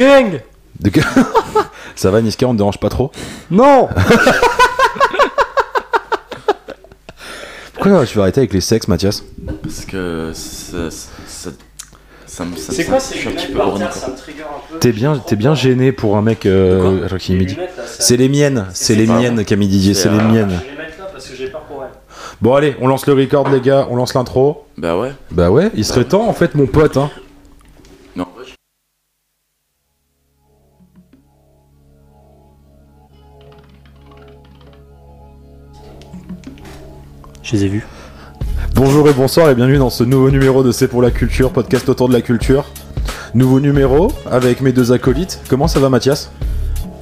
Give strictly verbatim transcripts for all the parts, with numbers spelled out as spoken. gang. Ça va, Niska, on te dérange pas trop? Non. Pourquoi tu veux arrêter avec les sexes, Mathias? Parce que ça, ça, ça, ça, ça c'est quoi, ça, c'est un petit peu borné. T'es bien, t'es bien gêné pour un mec euh, genre qui midi. C'est les miennes, c'est les miennes qui a midi, c'est les miennes. Je vais mettre là parce que j'ai peur pour elle. Bon allez, on lance le record les gars, on lance l'intro. Bah ouais. Bah ouais, il serait temps en fait mon pote hein. Je les ai vus. Bonjour et bonsoir et bienvenue dans ce nouveau numéro de C'est pour la culture, podcast autour de la culture. Nouveau numéro avec mes deux acolytes. Comment ça va, Mathias ?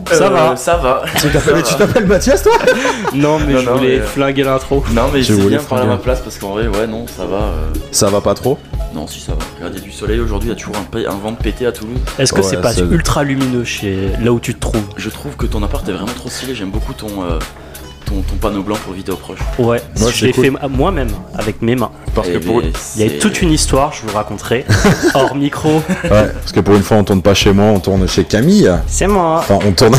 Ça euh, va, ça va. Tu t'appelles, tu t'appelles Mathias, toi ? Non, mais non, je non, voulais mais... flinguer l'intro. Non, mais je sais bien prendre à ma place parce qu'en vrai, ouais, non, ça va. Euh... Ça va pas trop ? Non, si, ça va. Regarde, il y a du soleil aujourd'hui, il y a toujours un, p... un vent de pété à Toulouse. Est-ce que ouais, c'est pas ça... ultra lumineux chez là où tu te trouves ? Je trouve que ton appart est vraiment trop stylé. J'aime beaucoup ton. Euh... Ton, ton panneau blanc pour vidéo proche. Ouais, ouais, je l'ai cool. fait moi-même avec mes mains. Parce que pour... Il y a toute une histoire, je vous raconterai hors micro. Ouais, parce que pour une fois on tourne pas chez moi, on tourne chez Camille. C'est moi. Enfin, on tourne.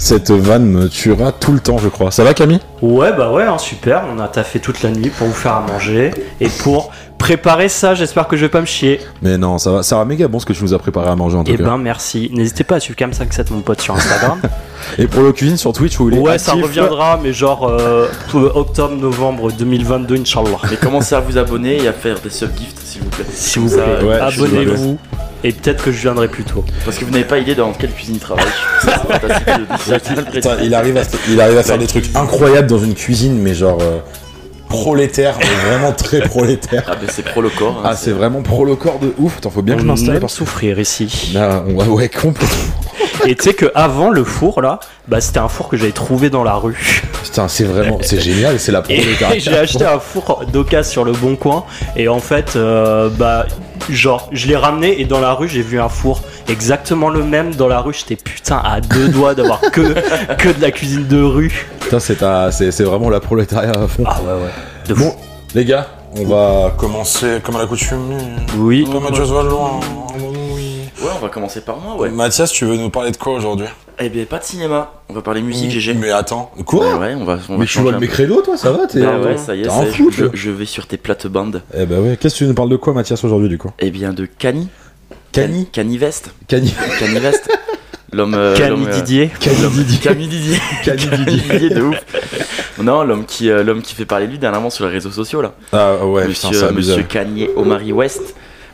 Cette vanne me tuera tout le temps, je crois. Ça va, Camille ? Ouais, bah ouais, hein, super. On a taffé toute la nuit pour vous faire à manger et pour préparer ça. J'espère que je vais pas me chier. Mais non, ça va, ça va méga bon ce que tu nous as préparé à manger en tout et cas. Eh ben merci. N'hésitez pas à suivre Cam cinquante-sept, mon pote, sur Instagram. Et pour le cuisine sur Twitch où il est ouais, actif. Ça reviendra, mais genre euh, octobre-novembre deux mille vingt-deux, Inch'Allah. Mais commencez à vous abonner et à faire des sub-gifts, s'il vous plaît. Si vous ça, ouais, abonnez-vous. Et peut-être que je viendrai plus tôt. Parce que vous n'avez pas idée dans quelle cuisine il travaille. Il arrive à, il arrive à faire des trucs incroyables dans une cuisine, mais genre euh, prolétaire, mais vraiment très prolétaire. Ah, mais c'est pro le corps. Hein, ah, c'est... c'est vraiment pro le corps de ouf. Attends, faut bien on que je m'installe. Pour souffrir ici. Là, on va, ouais, complètement. Et tu sais qu'avant le four, là, bah, c'était un four que j'avais trouvé dans la rue. Putain, c'est vraiment, c'est génial, c'est la pro de caractère. Et j'ai acheté un four d'occasion sur le Bon Coin, et en fait, euh, bah. Genre, je l'ai ramené et dans la rue j'ai vu un four exactement le même. Dans la rue, j'étais putain à deux doigts d'avoir que, que de la cuisine de rue. Putain, c'est, ta, c'est, c'est vraiment la prolétariat à fond. Ah ouais, ouais. De bon, fou. Les gars, on va commencer comme à la coutume. Oui. Comme Mathias va loin. Ouais, on va commencer par moi, ouais. Mathias, tu veux nous parler de quoi aujourd'hui ? Eh bien, pas de cinéma. On va parler musique, G G. Mais attends, quoi ? Ouais, ouais, on va, on mais tu vois de mes créneaux, toi, ça va ? T'es bah ouais, ça y est, t'es ça y est fou, je, je vais sur tes plates-bandes. Eh bah ouais, qu'est-ce que tu nous parles de quoi, Mathias, aujourd'hui, du coup ? Eh bien, de Kanye. Kanye ? Kanye West. Kanye West. L'homme. Euh, Camille euh, Didier. Camille Didier. Camille Didier. Camille Didier de ouf. Non, l'homme qui, euh, l'homme qui fait parler de lui dernièrement sur les réseaux sociaux, là. Ah ouais, Monsieur, putain, ça Monsieur Kanye Omari West.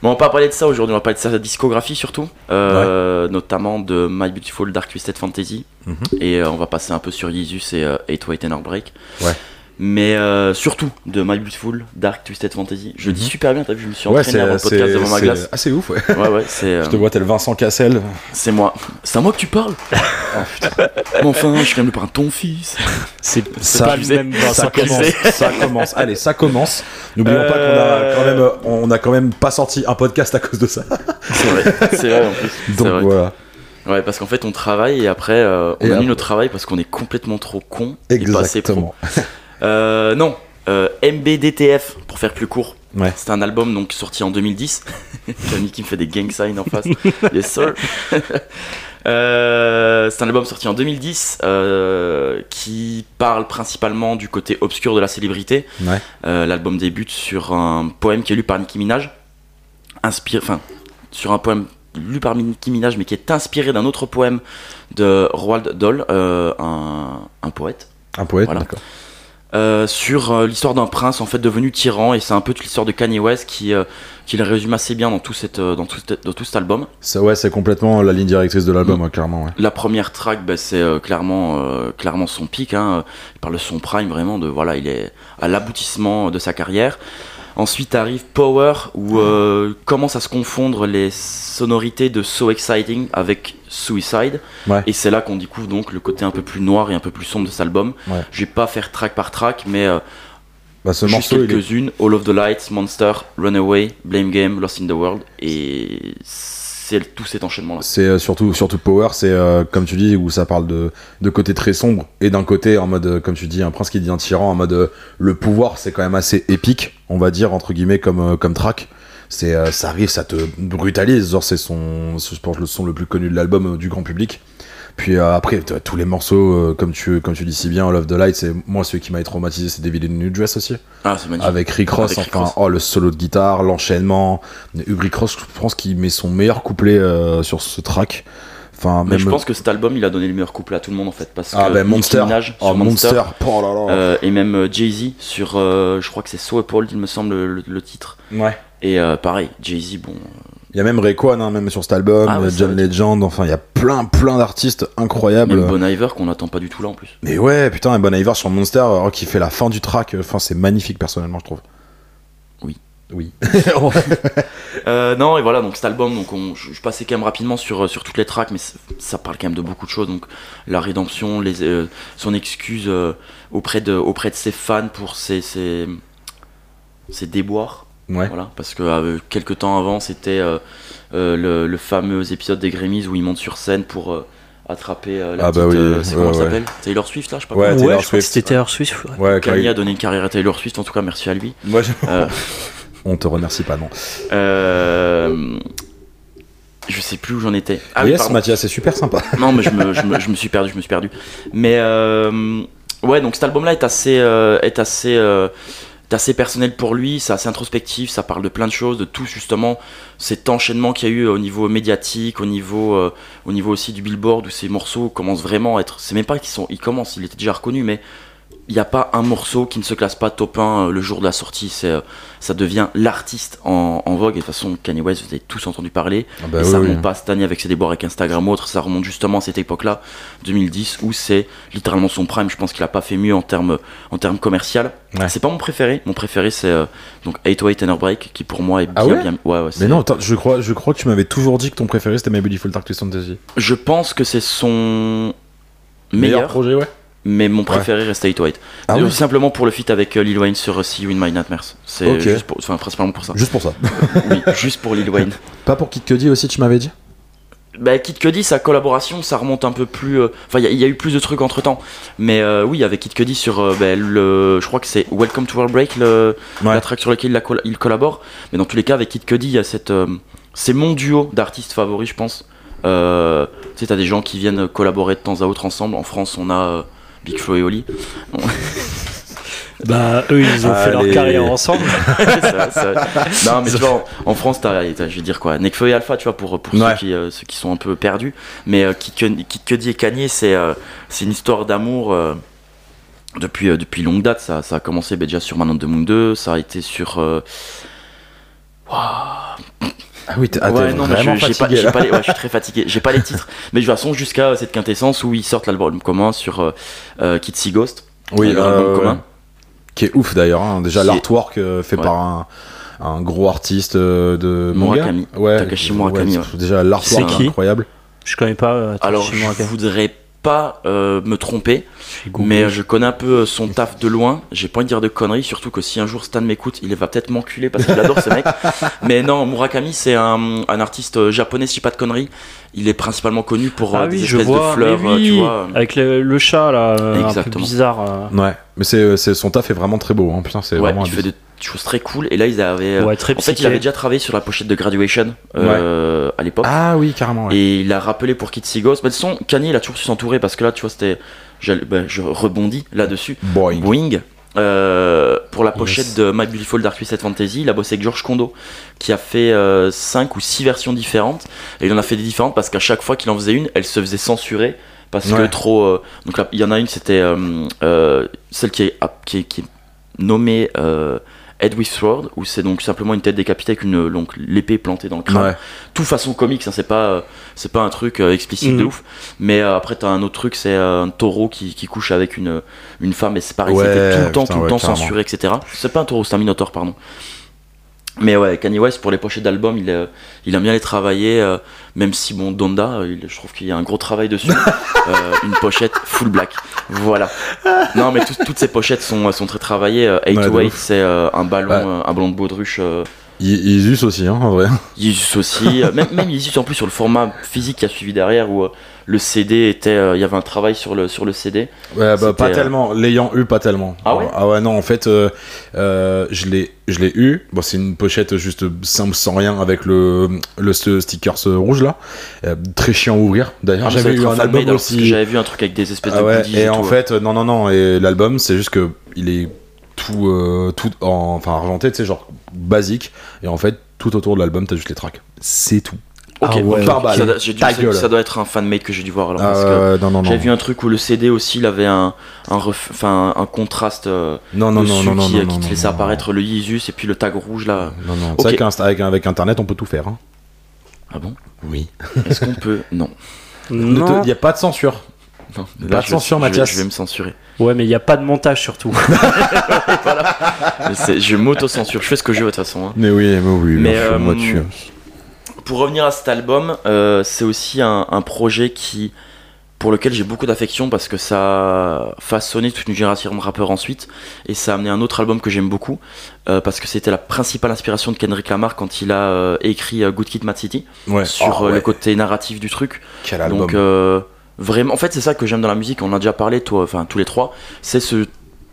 Bon, on va pas parler de ça aujourd'hui, on va parler de sa discographie surtout, euh, ouais. notamment de My Beautiful Dark Twisted Fantasy, mm-hmm. et euh, on va passer un peu sur Yeezus et euh, eight oh eight and Heartbreak, ouais. mais euh, surtout de My Beautiful Dark Twisted Fantasy. Je mm-hmm. dis super bien, t'as vu, je me suis entraîné ouais, à mon podcast c'est, devant c'est, ma glace. Ah, c'est ouf, ouais. ouais, ouais c'est, euh, je te vois, t'es le Vincent Cassel. C'est moi. C'est à moi que tu parles. Oh putain. Mais enfin, je suis quand même par ton fils. C'est, c'est ça, pas le même ça commence, ça commence. Allez, ça commence. N'oublions euh... pas qu'on a quand même, on a quand même pas sorti un podcast à cause de ça. C'est vrai, c'est vrai en plus. Donc vrai. Voilà. Ouais, parce qu'en fait, on travaille et après, euh, on et a après. mis notre travail parce qu'on est complètement trop con. Exactement. Et pas assez pro. Euh, non, euh, M B D T F pour faire plus court. Ouais. C'est un album donc sorti en deux mille dix. Camille qui me fait des gang signs en face. Yes sir. Euh, c'est un album sorti en deux mille dix euh, qui parle principalement du côté obscur de la célébrité. Ouais. Euh, l'album débute sur un poème qui est lu par Nicki Minaj, inspiré, enfin sur un poème lu par Nicki Minaj mais qui est inspiré d'un autre poème de Roald Dahl, euh, un, un poète. Un poète, voilà. D'accord. Euh, sur euh, l'histoire d'un prince en fait devenu tyran, et c'est un peu toute l'histoire de Kanye West qui, euh, qui le résume assez bien dans tout, cette, euh, dans tout, dans tout cet album. Ça, ouais, c'est complètement la ligne directrice de l'album, hein, clairement. Ouais. La première track, bah, c'est euh, clairement, euh, clairement son pic, hein, il parle de son prime vraiment, de, voilà, il est à l'aboutissement de sa carrière. Ensuite arrive Power, où euh, commencent à se confondre les sonorités de So Exciting avec Suicide. Ouais. Et c'est là qu'on découvre donc le côté un peu plus noir et un peu plus sombre de cet album. Ouais. Je vais pas faire track par track, mais euh, bah, ce juste morceau, quelques-unes. Est... All of the Lights, Monster, Runaway, Blame Game, Lost in the World. Et c'est tout cet enchaînement-là. C'est euh, surtout, surtout Power, c'est euh, comme tu dis, où ça parle de, de côté très sombre. Et d'un côté, en mode, comme tu dis, un prince qui devient tyran, en mode euh, le pouvoir, c'est quand même assez épique. On va dire entre guillemets comme, euh, comme track, c'est, euh, ça arrive, ça te brutalise, genre c'est son, je pense, le son le plus connu de l'album euh, du grand public. Puis euh, après, t'as tous les morceaux, euh, comme, tu, comme tu dis si bien, All of the Lights, et moi, celui qui m'avait traumatisé, c'est Devil in a New Dress aussi. Ah, c'est magnifique. Avec Rick Ross, Avec Rick enfin, Ross. Oh, le solo de guitare, l'enchaînement. Rick Ross, je pense qu'il met son meilleur couplet euh, sur ce track. Enfin, mais même... je pense que cet album il a donné le meilleur couple à tout le monde en fait, parce ah que bah, Monster. Minaj sur oh, Monster, Monster. Oh là là. Euh, et même Jay-Z sur euh, je crois que c'est So Appalled il me semble le, le titre. Ouais. Et euh, pareil Jay-Z bon. Il y a même Rayquan hein, même sur cet album, ah, ouais, John Legend, enfin il y a plein plein d'artistes incroyables. Même Bon Iver qu'on n'attend pas du tout là en plus. Mais ouais putain et Bon Iver sur Monster oh, qui fait la fin du track, enfin c'est magnifique personnellement je trouve. Oui. euh, non et voilà donc cet album donc on, je, je passais quand même rapidement sur sur toutes les tracks mais ça parle quand même de beaucoup de choses donc la rédemption, les, euh, son excuse euh, auprès de auprès de ses fans pour ses ses, ses déboires. Ouais. Voilà parce que euh, quelques temps avant c'était euh, euh, le, le fameux épisode des Grammys où il monte sur scène pour euh, attraper euh, la ah bah petite, oui, euh, c'est ouais, comment ouais. elle s'appelle Taylor Swift là je sais pas ouais, Taylor ouais je crois que c'était Taylor Swift. Ouais, Kanye a donné une carrière à Taylor Swift en tout cas merci à lui. Ouais. Euh, on te remercie pas, non. Euh... Je sais plus où j'en étais. Ah yes, oui, Mathias, c'est super sympa. Non, mais je me, je, me, je me suis perdu, je me suis perdu. Mais euh... ouais, donc cet album-là est assez, euh, est assez, euh, est assez personnel pour lui. C'est assez introspectif. Ça parle de plein de choses, de tout justement cet enchaînement qu'il y a eu au niveau médiatique, au niveau, euh, au niveau aussi du Billboard où ces morceaux commencent vraiment à être. C'est même pas qu'ils sont, ils commencent. Il était déjà reconnu, mais. Il n'y a pas un morceau qui ne se classe pas top un le jour de la sortie, c'est, ça devient l'artiste en, en vogue. Et de toute façon, Kanye West, vous avez tous entendu parler. Ah bah et oui, ça remonte oui. pas cette année avec ses déboires avec Instagram ou autre, ça remonte justement à cette époque-là, deux mille dix, où c'est littéralement son prime. Je pense qu'il n'a pas fait mieux en termes en termes commercial. Ouais. C'est pas mon préféré. Mon préféré, c'est euh, donc eight oh eight and Heartbreak, qui pour moi est bien, ah ouais bien. Ouais, ouais, c'est... Mais non, je crois, je crois que tu m'avais toujours dit que ton préféré c'était My Beautiful Dark Twisted Fantasy. Je pense que c'est son meilleur, meilleur projet, ouais. Mais mon préféré ouais. reste eight oh eight. Ah oui. Simplement pour le feat avec Lil Wayne sur See You in My Nightmares. C'est okay. juste pour, enfin, principalement pour ça. Juste pour ça. Oui, juste pour Lil Wayne. Pas pour Kid Cudi aussi, tu m'avais dit ? Bah, Kid Cudi, sa collaboration, ça remonte un peu plus. Enfin, euh, il y, y a eu plus de trucs entre temps. Mais euh, oui, avec Kid Cudi sur. Euh, bah, le, je crois que c'est Welcome to Heartbreak, le, ouais. la track sur laquelle il, colla- il collabore. Mais dans tous les cas, avec Kid Cudi, il y a cette. Euh, c'est mon duo d'artistes favoris, je pense. Euh, tu sais, t'as des gens qui viennent collaborer de temps à autre ensemble. En France, on a. Euh, Big Flo et Oli. Bah eux ils ont Allez. fait leur carrière ensemble. ça, ça... Non mais tu vois en, en France t'as, t'as je vais dire quoi Nekfeu et Alpha tu vois pour, pour ouais. ceux, qui, euh, ceux qui sont un peu perdus. Mais euh, Kid Cudi et Kanye c'est, euh, c'est une histoire d'amour euh, depuis, euh, depuis longue date. Ça, ça a commencé bah, déjà sur Man on the Moon deux. Ça a été sur euh... wow. Ah oui, t'es, ouais, t'es non, vraiment je, j'ai fatigué. Pas, j'ai pas les, ouais, je suis très fatigué. J'ai pas les titres. Mais de toute façon, jusqu'à cette quintessence où ils sortent l'album commun sur euh, Kids See Ghosts. Oui, euh, commun. Ouais. Qui est ouf d'ailleurs. Hein. Déjà, c'est... l'artwork euh, fait ouais. par un, un gros artiste euh, de manga. Murakami. Ouais, Takashi Murakami. Ouais, ouais. Déjà, l'artwork c'est est incroyable. Je connais pas euh, Takashi Alors, Murakami. Alors, je voudrais pas euh, me tromper, mais je connais un peu son taf de loin. J'ai pas envie de dire de conneries, surtout que si un jour Stan m'écoute, il va peut-être m'enculer parce qu'il adore ce mec. Mais non, Murakami c'est un, un artiste japonais, si pas de conneries. Il est principalement connu pour ah des oui, espèces vois, de fleurs, oui, tu vois. Avec le, le chat là, Exactement. un peu bizarre. Ouais, mais c'est, c'est son taf est vraiment très beau. Hein. Putain, c'est ouais, vraiment. Il fait des choses très cool. Et là, ils avaient. Ouais, très en psyché. fait, il avait déjà travaillé sur la pochette de Graduation euh, ouais. à l'époque. Ah oui, carrément. Ouais. Et il a rappelé pour Kids See Ghosts. Mais le son, Kanye, il a toujours su s'entourer parce que là, tu vois, c'était. Bah, je rebondis là-dessus. Boing. Boing. Euh, pour la pochette yes. de My Beautiful Dark Twisted Fantasy, il a bossé avec George Kondo qui a fait euh, cinq ou six versions différentes et il en a fait des différentes parce qu'à chaque fois qu'il en faisait une, elle se faisait censurer parce ouais. que trop. Euh, donc là, il y en a une, c'était euh, euh, celle qui est, qui est, qui est nommée euh, Head with Sword, où c'est donc simplement une tête décapitée avec une, donc, l'épée plantée dans le crâne. Ouais. Tout façon comics, hein, c'est, pas, euh, c'est pas un truc euh, explicite mmh. de ouf. Mais euh, après, t'as un autre truc, c'est euh, un taureau qui, qui couche avec une, une femme, et c'est pareil, ouais, c'était tout le temps, putain, tout le ouais, temps carrément. censuré, et cetera. C'est pas un taureau, c'est un minotaure, pardon. Mais ouais, Kanye West, pour les pochettes d'albums, il, euh, il aime bien les travailler, euh, même si, bon, Donda, euh, je trouve qu'il y a un gros travail dessus. euh, une pochette full black. Voilà. Non, mais tout, toutes ces pochettes sont, sont très travaillées. eight oh eight, ouais, c'est euh, un ballon ouais. euh, un ballon de baudruche euh, Yeezus aussi, hein, en vrai. Yeezus aussi. euh, même, même Yeezus, en plus, sur le format physique qui a suivi derrière, où euh, le C D était. Il euh, y avait un travail sur le, sur le C D. Ouais, bah, pas tellement. L'ayant eu, pas tellement. Ah ouais, ah ouais, non, en fait, euh, euh, je, l'ai, je l'ai eu. Bon, c'est une pochette juste simple, sans rien, avec le, le ce sticker ce rouge là. Euh, très chiant à ouvrir. D'ailleurs, j'avais eu un album aussi. J'avais vu un truc avec des espèces ah ouais, de goodies. Et en tout, fait, ouais. non, non, non. Et l'album, c'est juste que il est. Tout, euh, tout en, enfin argenté, tu sais, genre basique, et en fait tout autour de l'album t'as juste les tracks, c'est tout. Ok, ah ouais, par balle. Ça, ta gueule. Ça doit être un fan-made que j'ai dû voir alors. Parce euh, que non, non, j'avais non. vu un truc où le C D aussi il avait un, un, ref, un, un contraste euh, non, non, dessus non, non, qui, non, qui non, te laissait apparaître non. le Yeezus et puis le tag rouge là. Non, non. Okay. C'est vrai qu'avec internet on peut tout faire. Hein. Ah bon? Oui. Est-ce qu'on peut? Non. Non. Il n'y a pas de censure. Non, pas là, de censure, je, Mathias. Je vais, je vais me censurer. Ouais, mais il n'y a pas de montage surtout. Voilà. Mais c'est, je m'auto-censure, je fais ce que je veux de toute façon. Hein. Mais oui, mais oui, mais euh, moi dessus. Pour revenir à cet album, euh, c'est aussi un, un projet qui, pour lequel j'ai beaucoup d'affection parce que ça a façonné toute une génération de rappeurs ensuite. Et ça a amené un autre album que j'aime beaucoup euh, parce que c'était la principale inspiration de Kendrick Lamar quand il a euh, écrit euh, Good Kid, M A A D City ouais. sur oh, euh, ouais. le côté narratif du truc. Quel album. Donc, euh, vraiment, en fait, c'est ça que j'aime dans la musique. On en a déjà parlé, toi, enfin tous les trois. C'est ce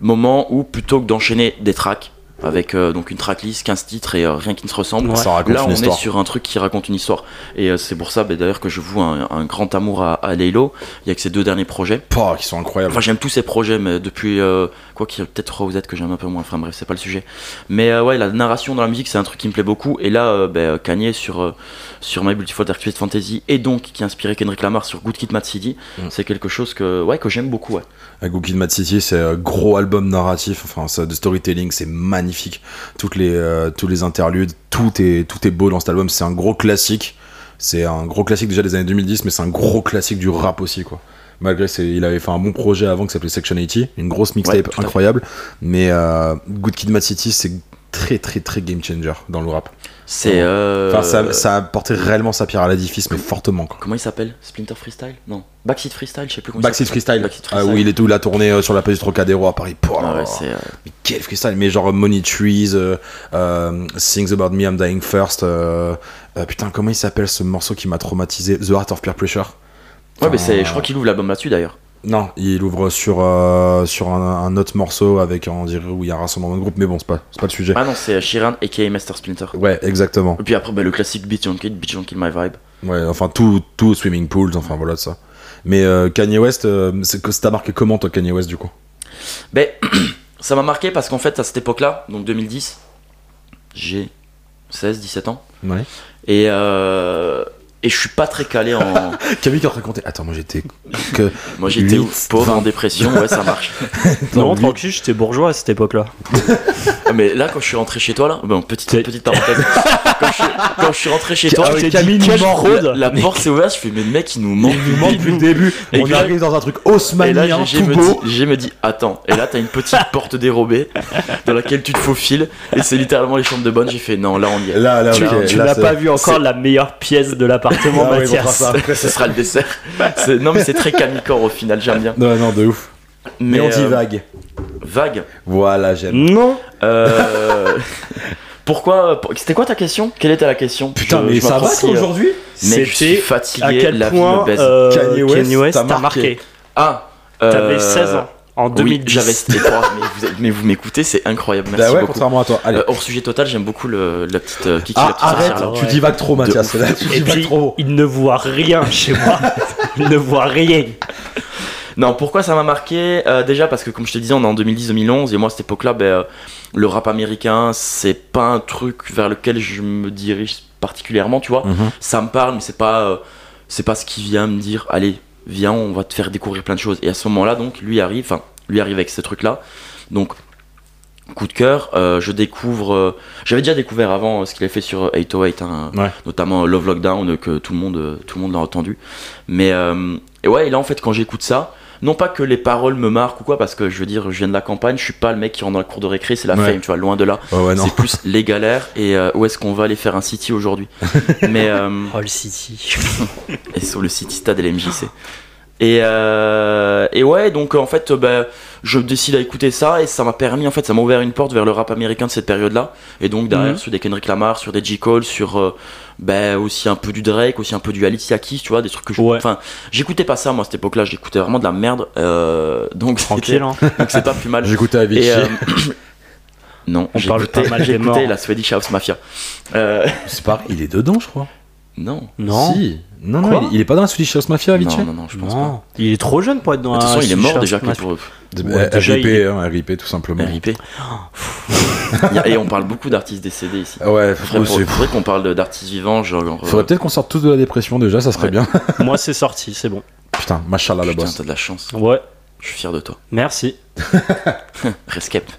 moment où plutôt que d'enchaîner des tracks avec euh, donc une tracklist, quinze titres et euh, rien qui ne se ressemble, ouais. ça là on est sur un truc qui raconte une histoire. Et euh, c'est pour ça, bah, d'ailleurs, que je voue un, un grand amour à, à Laylo. Il y a que ces deux derniers projets, oh, qui sont incroyables. Enfin, j'aime tous ces projets, mais depuis euh, quoi qu'il y a peut-être trois ou Z que j'aime un peu moins. Enfin bref, c'est pas le sujet. Mais euh, ouais, la narration dans la musique, c'est un truc qui me plaît beaucoup. Et là, euh, bah, Kanye sur euh, sur My Beautiful Dark Twisted Fantasy et donc qui a inspiré Kendrick Lamar sur Good Kid, M A A D City, mm. c'est quelque chose que ouais que j'aime beaucoup. Ouais. Good Kid, M A A D City, c'est un gros album narratif. Enfin, ça, de storytelling, c'est magnifique. Magnifique, toutes les euh, tous les interludes, tout est tout est beau dans cet album. C'est un gros classique, c'est un gros classique déjà des années deux mille dix, mais c'est un gros classique du rap aussi quoi. Malgré c'est, il avait fait un bon projet avant qui s'appelait Section quatre-vingts, une grosse mixtape ouais, incroyable, mais euh, Good Kid, M A A D City c'est très très très game changer dans le rap. C'est euh... enfin ça, ça a apporté réellement sa pierre à l'édifice mais fortement quoi. Comment il s'appelle? Splinter Freestyle? Non. Backseat Freestyle, je sais plus comment. Backseat Freestyle. Backseat Freestyle. Ah oui, il est où la tournée sur la place du Trocadéro à Paris. Pouah, ah ouais, c'est euh... mais quel freestyle, mais genre Money Trees, euh, euh, Things About Me I'm Dying First. Euh, euh, putain, comment il s'appelle ce morceau qui m'a traumatisé? The Heart of Peer Pressure. Enfin, ouais, mais c'est, je crois qu'il ouvre l'album là-dessus d'ailleurs. Non, il ouvre sur, euh, sur un, un autre morceau avec, on dirait, où il y a un rassemblement de groupe, mais bon, c'est pas, c'est pas le sujet. Ah non, c'est Shiran aka Master Splinter. Ouais, exactement. Et puis après, bah, le classique Beat Young Kid, Beat Young Kid My Vibe. Ouais, enfin, tout, tout Swimming Pools, enfin voilà de ça. Mais euh, Kanye West, euh, c'est, t'as marqué comment toi, Kanye West, du coup? Ben, ça m'a marqué parce qu'en fait, à cette époque-là, donc deux mille dix, j'ai seize, dix-sept ans. Ouais. Et. Euh... Et je suis pas très calé en. Camille qui a raconté. Attends, moi j'étais. Que moi j'étais huit, pauvre vingt. En dépression, ouais, ça marche. Non, tranquille, j'étais bourgeois à cette époque-là. Mais là, quand je suis rentré chez toi, là. Bon, petite, petite parenthèse. quand, je, quand je suis rentré chez toi, dit, Camille nous mord. La, la porte s'est ouverte, je fais, mais le mec, il nous ment. Il nous ment depuis le début. Et on arrive dans un truc haussmannien, tout beau. J'ai me dit, attends. Et là, t'as une petite porte dérobée dans laquelle tu te faufiles. Et c'est littéralement les chambres de bonne. J'ai fait, non, là, on y est. Là, là, tu n'as pas vu encore la meilleure pièce de l'appartement. Ah ouais, Mathias. Ce sera le dessert. C'est... Non mais c'est très Camicor au final, j'aime bien. Non non de ouf. Mais, mais on euh... dit vague. Vague. Voilà j'aime. Non. Euh... Pourquoi? C'était quoi ta question? Quelle était la question? Putain je, mais je ça va toi aujourd'hui? Mais je suis fatigué. À quel la point me baisse. Euh... Kanye West, Kanye West t'as marqué. marqué. Ah. Euh... T'avais seize ans. En deux mille dix. Oui, j'avais c'était trois, mais, mais vous m'écoutez, c'est incroyable. Merci bah ouais, beaucoup. Contrairement à toi. Allez. Euh, hors sujet total, j'aime beaucoup le, la petite euh, kiki. Ah, la petite arrête, là, ouais. Tu dis vague trop, Mathias. Là, tu et puis, trop. Il ne voit rien chez moi. Il ne voit rien. Non, pourquoi ça m'a marqué euh, déjà parce que, comme je te disais, on est en deux mille dix deux mille onze, et moi, à cette époque-là, ben, euh, le rap américain, c'est pas un truc vers lequel je me dirige particulièrement, tu vois. Mm-hmm. Ça me parle, mais c'est pas, euh, c'est pas ce qui vient me dire, allez. Viens, on va te faire découvrir plein de choses. Et à ce moment-là, donc, lui arrive, enfin, lui arrive avec ce truc-là. Donc, coup de cœur, euh, je découvre. Euh, j'avais déjà découvert avant euh, ce qu'il avait fait sur huit cent huit, hein, ouais. Notamment Love Lockdown, que tout le monde, tout le monde l'a entendu. Mais euh, et ouais, et là en fait, quand j'écoute ça, non pas que les paroles me marquent ou quoi, parce que je veux dire, je viens de la campagne, je suis pas le mec qui rentre dans la cour de récré, c'est la ouais. fame, tu vois, loin de là. Oh ouais, c'est plus les galères et euh, où est-ce qu'on va aller faire un city aujourd'hui. Mais euh, oh le city. Et sur le city stade L M J C. Et, euh, et ouais, donc en fait, bah, je décide à écouter ça et ça m'a permis, en fait, ça m'a ouvert une porte vers le rap américain de cette période-là. Et donc derrière, mm-hmm. sur des Kendrick Lamar, sur des J. Cole, sur euh, bah, aussi un peu du Drake, aussi un peu du Alicia Keys, tu vois, des trucs que je. Enfin, ouais. j'écoutais pas ça moi à cette époque-là, j'écoutais vraiment de la merde. Euh, donc tranquille, hein. Donc c'est pas plus mal. J'écoutais Avicii. Euh, non, on parle pas mal des morts. J'écoutais la Swedish House Mafia. Euh... C'est pas, il est dedans, je crois. Non. Non. Si. Non, Quoi non, il est pas dans la Swedish House Mafia, Avicii. Non, non, non, je pense non. pas. Il est trop jeune pour être dans la Swedish House Mafia. De toute façon, il est mort déjà. R I P, R I P, tout simplement. R I P. Et on parle beaucoup d'artistes décédés ici. Ouais, faudrait, pour, faudrait qu'on parle d'artistes vivants. Genre, faudrait euh... peut-être qu'on sorte tous de la dépression déjà, ça serait ouais. bien. Moi, c'est sorti, c'est bon. Putain, machallah la bosse. Putain, t'as de la chance. Ouais. Je suis fier de toi. Merci. Rescape.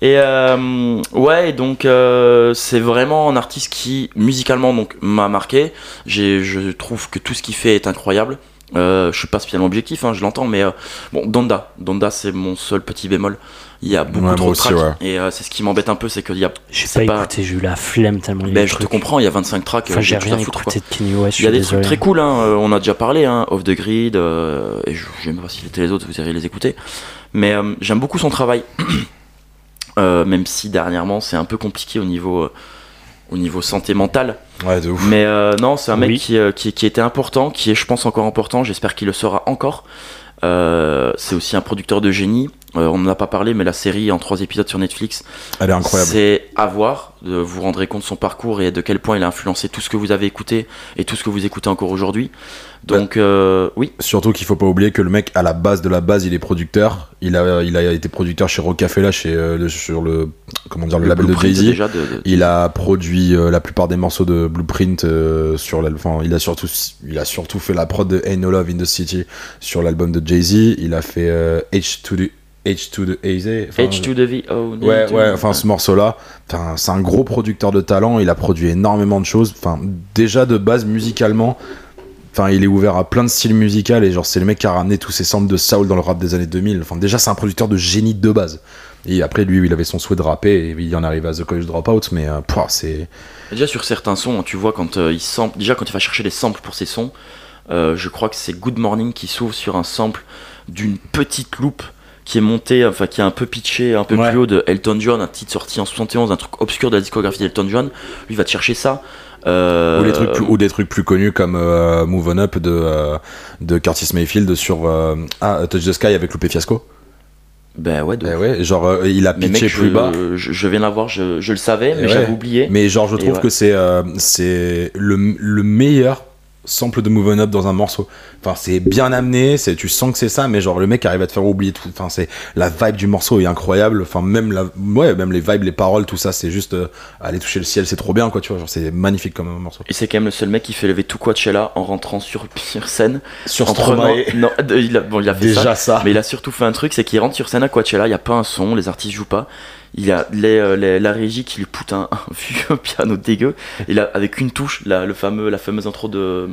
Et euh, ouais, donc euh, c'est vraiment un artiste qui musicalement donc m'a marqué. J'ai, je trouve que tout ce qu'il fait est incroyable. Euh, je suis pas spécialement objectif, hein, je l'entends, mais euh, bon, Donda, Donda, c'est mon seul petit bémol. Il y a beaucoup ouais, trop de tracks ouais. et euh, c'est ce qui m'embête un peu, c'est que il y a. J'ai pas, pas écouté, j'ai eu la flemme tellement. Ben je trucs. te comprends, il y a vingt-cinq tracks. Enfin, j'ai rien foutre, écouté quoi. de Kanye West. Il y a des désolé. trucs très cool, hein. Euh, on a déjà parlé, hein, Off the Grid, euh, et je, je sais pas si les autres, vous irez les écouter. Mais euh, j'aime beaucoup son travail. Euh, même si dernièrement c'est un peu compliqué au niveau, euh, au niveau santé mentale. Ouais, de ouf. Mais euh, non, c'est un mec oui. qui, euh, qui, qui était important, qui est je pense encore important, j'espère qu'il le sera encore. Euh, c'est aussi un producteur de génie, euh, on n'en a pas parlé, mais la série en trois épisodes sur Netflix, elle est incroyable. C'est à voir, euh, vous vous rendrez compte de son parcours et de quel point il a influencé tout ce que vous avez écouté et tout ce que vous écoutez encore aujourd'hui. Donc ben, euh, oui. Surtout qu'il faut pas oublier que le mec à la base de la base, il est producteur. Il a, il a été producteur chez Rocafella, chez euh, le, sur le comment dire le, le label de Jay-Z. De, de, il a produit euh, la plupart des morceaux de Blueprint euh, sur la, enfin, il a surtout, il a surtout fait la prod de Ain't No Love in the City sur l'album de Jay-Z. Il a fait euh, H deux D. H deux V oh, ouais ouais enfin ce morceau là c'est un gros producteur de talent, il a produit énormément de choses, enfin déjà de base musicalement, enfin il est ouvert à plein de styles musicaux et genre c'est le mec qui a ramené tous ses samples de soul dans le rap des années deux mille, enfin déjà c'est un producteur de génie de base. Et après lui il avait son souhait de rapper et il en arrive à The College Dropout, mais euh, pouah, c'est déjà sur certains sons tu vois quand euh, il sample, déjà quand il va chercher les samples pour ses sons, euh, je crois que c'est Good Morning qui s'ouvre sur un sample d'une petite loupe qui est monté, enfin qui est un peu pitché, un peu ouais. plus haut de Elton John, un titre sorti en soixante et onze, un truc obscur de la discographie d'Elton John. Lui il va te chercher ça. Euh... Ou, les trucs plus, ou des trucs plus connus comme euh, Move on Up de, euh, de Curtis Mayfield sur euh, ah, Touch the Sky avec Lupe Fiasco. Ben ouais, ben ouais genre euh, il a pitché mec, plus je, bas. Je, je viens l'avoir, je, je le savais, mais ouais. j'avais oublié. Mais genre je trouve ouais. que c'est, euh, c'est le, le meilleur sample de Move On Up dans un morceau. Enfin, c'est bien amené, c'est, tu sens que c'est ça, mais genre le mec arrive à te faire oublier tout. Enfin, c'est la vibe du morceau est incroyable. Enfin, même la, ouais, même les vibes, les paroles, tout ça, c'est juste euh, aller toucher le ciel, c'est trop bien, quoi. Tu vois, genre c'est magnifique comme morceau. Et c'est quand même le seul mec qui fait lever tout Coachella en rentrant sur, sur scène. Sur Stronger. Non, il a, bon, il a fait déjà ça, ça. Mais il a surtout fait un truc, c'est qu'il rentre sur scène à Coachella, il y a pas un son, les artistes jouent pas. Il y a les, les, la régie qui lui pousse un, un vieux piano dégueu. Et là, avec une touche, la, le fameux, la fameuse intro de,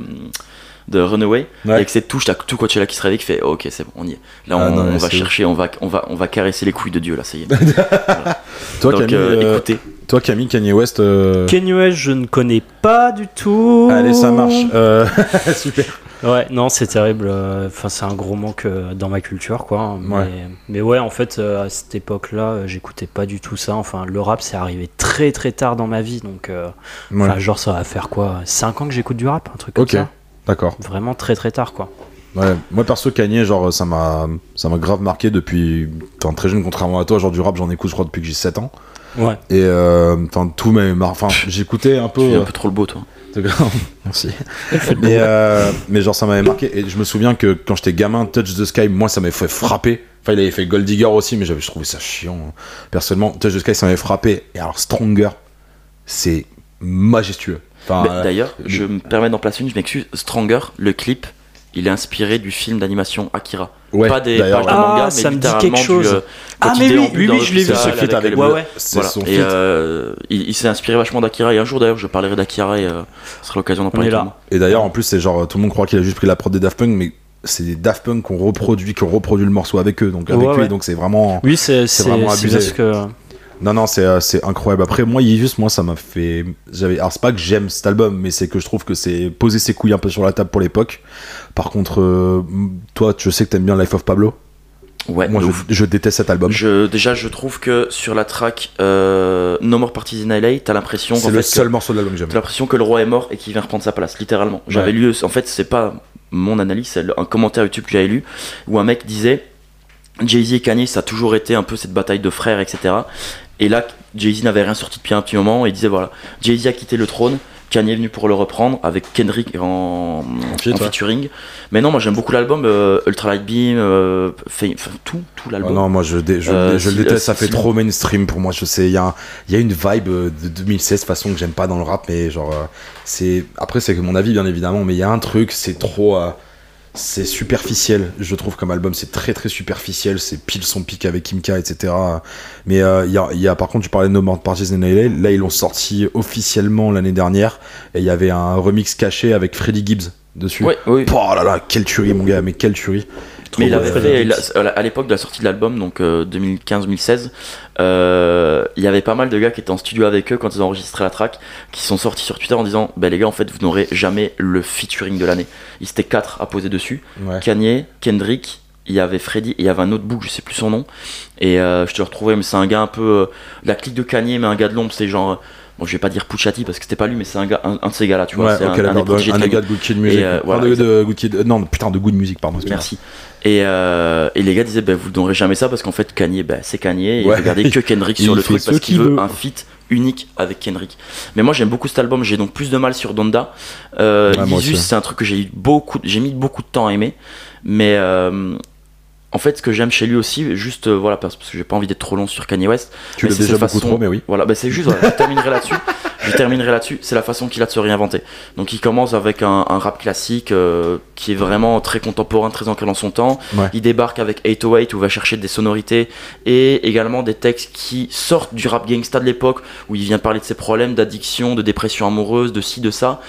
de Runaway. Ouais. Et avec cette touche, t'as tout Coachella qui se réveille qui fait oh, ok, c'est bon, on y est. Là, on, ah non, on va chercher, on va, on, va, on va caresser les couilles de Dieu, là, ça y est. Voilà. Toi, donc, Camille, euh, euh, écoutez. Toi, Camille, Kanye West. Euh... Kanye West, je ne connais pas du tout. Allez, ça marche. Euh... Super. Ouais, non, c'est terrible. Enfin, c'est un gros manque dans ma culture, quoi. Mais ouais, mais ouais en fait, à cette époque-là, j'écoutais pas du tout ça. Enfin, le rap, c'est arrivé très très tard dans ma vie. Donc, euh, ouais. enfin, genre, ça va faire quoi, cinq ans que j'écoute du rap, un truc comme okay. ça. Ok, d'accord. Vraiment très très tard, quoi. Ouais, moi perso Kanye genre ça m'a ça m'a grave marqué depuis enfin très jeune, contrairement à toi, genre du rap j'en écoute je crois depuis que j'ai sept ans. Ouais. Et euh, enfin tout mais enfin j'écoutais un peu tu es un peu trop le beau toi. C'est grave. Merci. mais euh, mais genre ça m'avait marqué et je me souviens que quand j'étais gamin Touch the Sky moi ça m'avait fait frapper. Enfin il avait fait Gold Digger aussi mais j'avais je trouvais ça chiant. Personnellement Touch the Sky ça m'avait frappé et alors Stronger c'est majestueux. Enfin, euh, d'ailleurs, je me permets d'en placer une, je m'excuse, Stronger le clip il est inspiré du film d'animation Akira. Ouais, pas des pages de ah, manga, mais littéralement du... Euh, ah mais oui, oui, oui je l'ai vu ce feat avec le... Ouais, ouais. C'est voilà. Son feat. Euh, il, il s'est inspiré vachement d'Akira. Et un jour d'ailleurs, je parlerai d'Akira et euh, ce sera l'occasion d'en parler. Et d'ailleurs, en plus, c'est genre, tout le monde croit qu'il a juste pris la prod des Daft Punk, mais c'est des Daft Punk qu'on reproduit, qu'on reproduit le morceau avec eux, donc avec ouais, lui, ouais. donc c'est vraiment... Oui, c'est, c'est, c'est, vraiment abusé. C'est parce que... Non, non, c'est, euh, c'est incroyable. Après, moi, Yeezus, moi, ça m'a fait. J'avais... Alors, c'est pas que j'aime cet album, mais c'est que je trouve que c'est poser ses couilles un peu sur la table pour l'époque. Par contre, euh, toi, je sais que t'aimes bien Life of Pablo. Ouais, moi, je, je déteste cet album. Je, déjà, je trouve que sur la track euh, No More Parties in L A, t'as l'impression. C'est le fait, seul que, morceau de l'album que j'aime. T'as l'impression que le roi est mort et qu'il vient reprendre sa place, littéralement. J'avais ouais. lu. En fait, c'est pas mon analyse, c'est un commentaire YouTube que j'avais lu où un mec disait. Jay-Z et Kanye, ça a toujours été un peu cette bataille de frères, et cetera. Et là, Jay-Z n'avait rien sorti depuis un petit moment et il disait voilà, Jay-Z a quitté le trône, Kanye est venu pour le reprendre avec Kendrick en, en, en featuring. Mais non, moi j'aime beaucoup l'album, euh, Ultra Light Beam, euh, fait, enfin, tout, tout l'album. Oh non, moi je, dé, je, euh, je le déteste, euh, ça fait trop mainstream pour moi. Je sais, il y a, y a une vibe de deux mille seize façon que j'aime pas dans le rap, mais genre, euh, c'est. Après, c'est que mon avis, bien évidemment, mais il y a un truc, c'est trop. Euh, C'est superficiel, je trouve, comme album. C'est très très superficiel. C'est pile son pic avec Kimka, et cetera. Mais il euh, y, y a, par contre, tu parlais de No More Parties in L A. Là, ils l'ont sorti officiellement l'année dernière. Et il y avait un remix caché avec Freddie Gibbs dessus. Ouais, oui. Oh là là, quelle tuerie, mon gars, mais quelle tuerie. Trop mais il avait fait, il a, à l'époque de la sortie de l'album, donc euh, deux mille quinze deux mille seize, euh, il y avait pas mal de gars qui étaient en studio avec eux quand ils ont enregistré la track, qui sont sortis sur Twitter en disant bah, les gars, en fait, vous n'aurez jamais le featuring de l'année. Ils étaient quatre à poser dessus. Ouais. Kanye, Kendrick, il y avait Freddy, et il y avait un autre bouc, je sais plus son nom. Et euh, je te le retrouvais, mais c'est un gars un peu. Euh, la clique de Kanye, mais un gars de l'ombre, c'est genre. Bon, je vais pas dire Puchati parce que c'était pas lui, mais c'est un, gars, un, un de ces gars-là, tu vois. Ouais, c'est okay, un, un, des un, un gars de Good Kid Music. Euh, voilà, de, de Good Kid, euh, non, putain, de Good Music, pardon. Merci. Et, euh, et les gars disaient, bah, vous ne donnerez jamais ça parce qu'en fait, Kanye, bah, c'est Kanye. Et ouais. Regardez que Kendrick sur le truc parce qu'il veut un feat unique avec Kendrick. Mais moi, j'aime beaucoup cet album. J'ai donc plus de mal sur Donda. Euh, ah, Yeezus, c'est un truc que j'ai eu beaucoup, j'ai mis beaucoup de temps à aimer, mais. Euh, En fait, ce que j'aime chez lui aussi, juste euh, voilà, parce que j'ai pas envie d'être trop long sur Kanye West. Tu l'as déjà beaucoup façon... trop, mais oui. Voilà, bah c'est juste. Voilà, je terminerai là-dessus. Je terminerai là-dessus. C'est la façon qu'il a de se réinventer. Donc, il commence avec un, un rap classique euh, qui est vraiment très contemporain, très ancré dans son temps. Ouais. Il débarque avec huit cent huit où il va chercher des sonorités et également des textes qui sortent du rap gangsta de l'époque où il vient parler de ses problèmes d'addiction, de dépression amoureuse, de ci, de ça.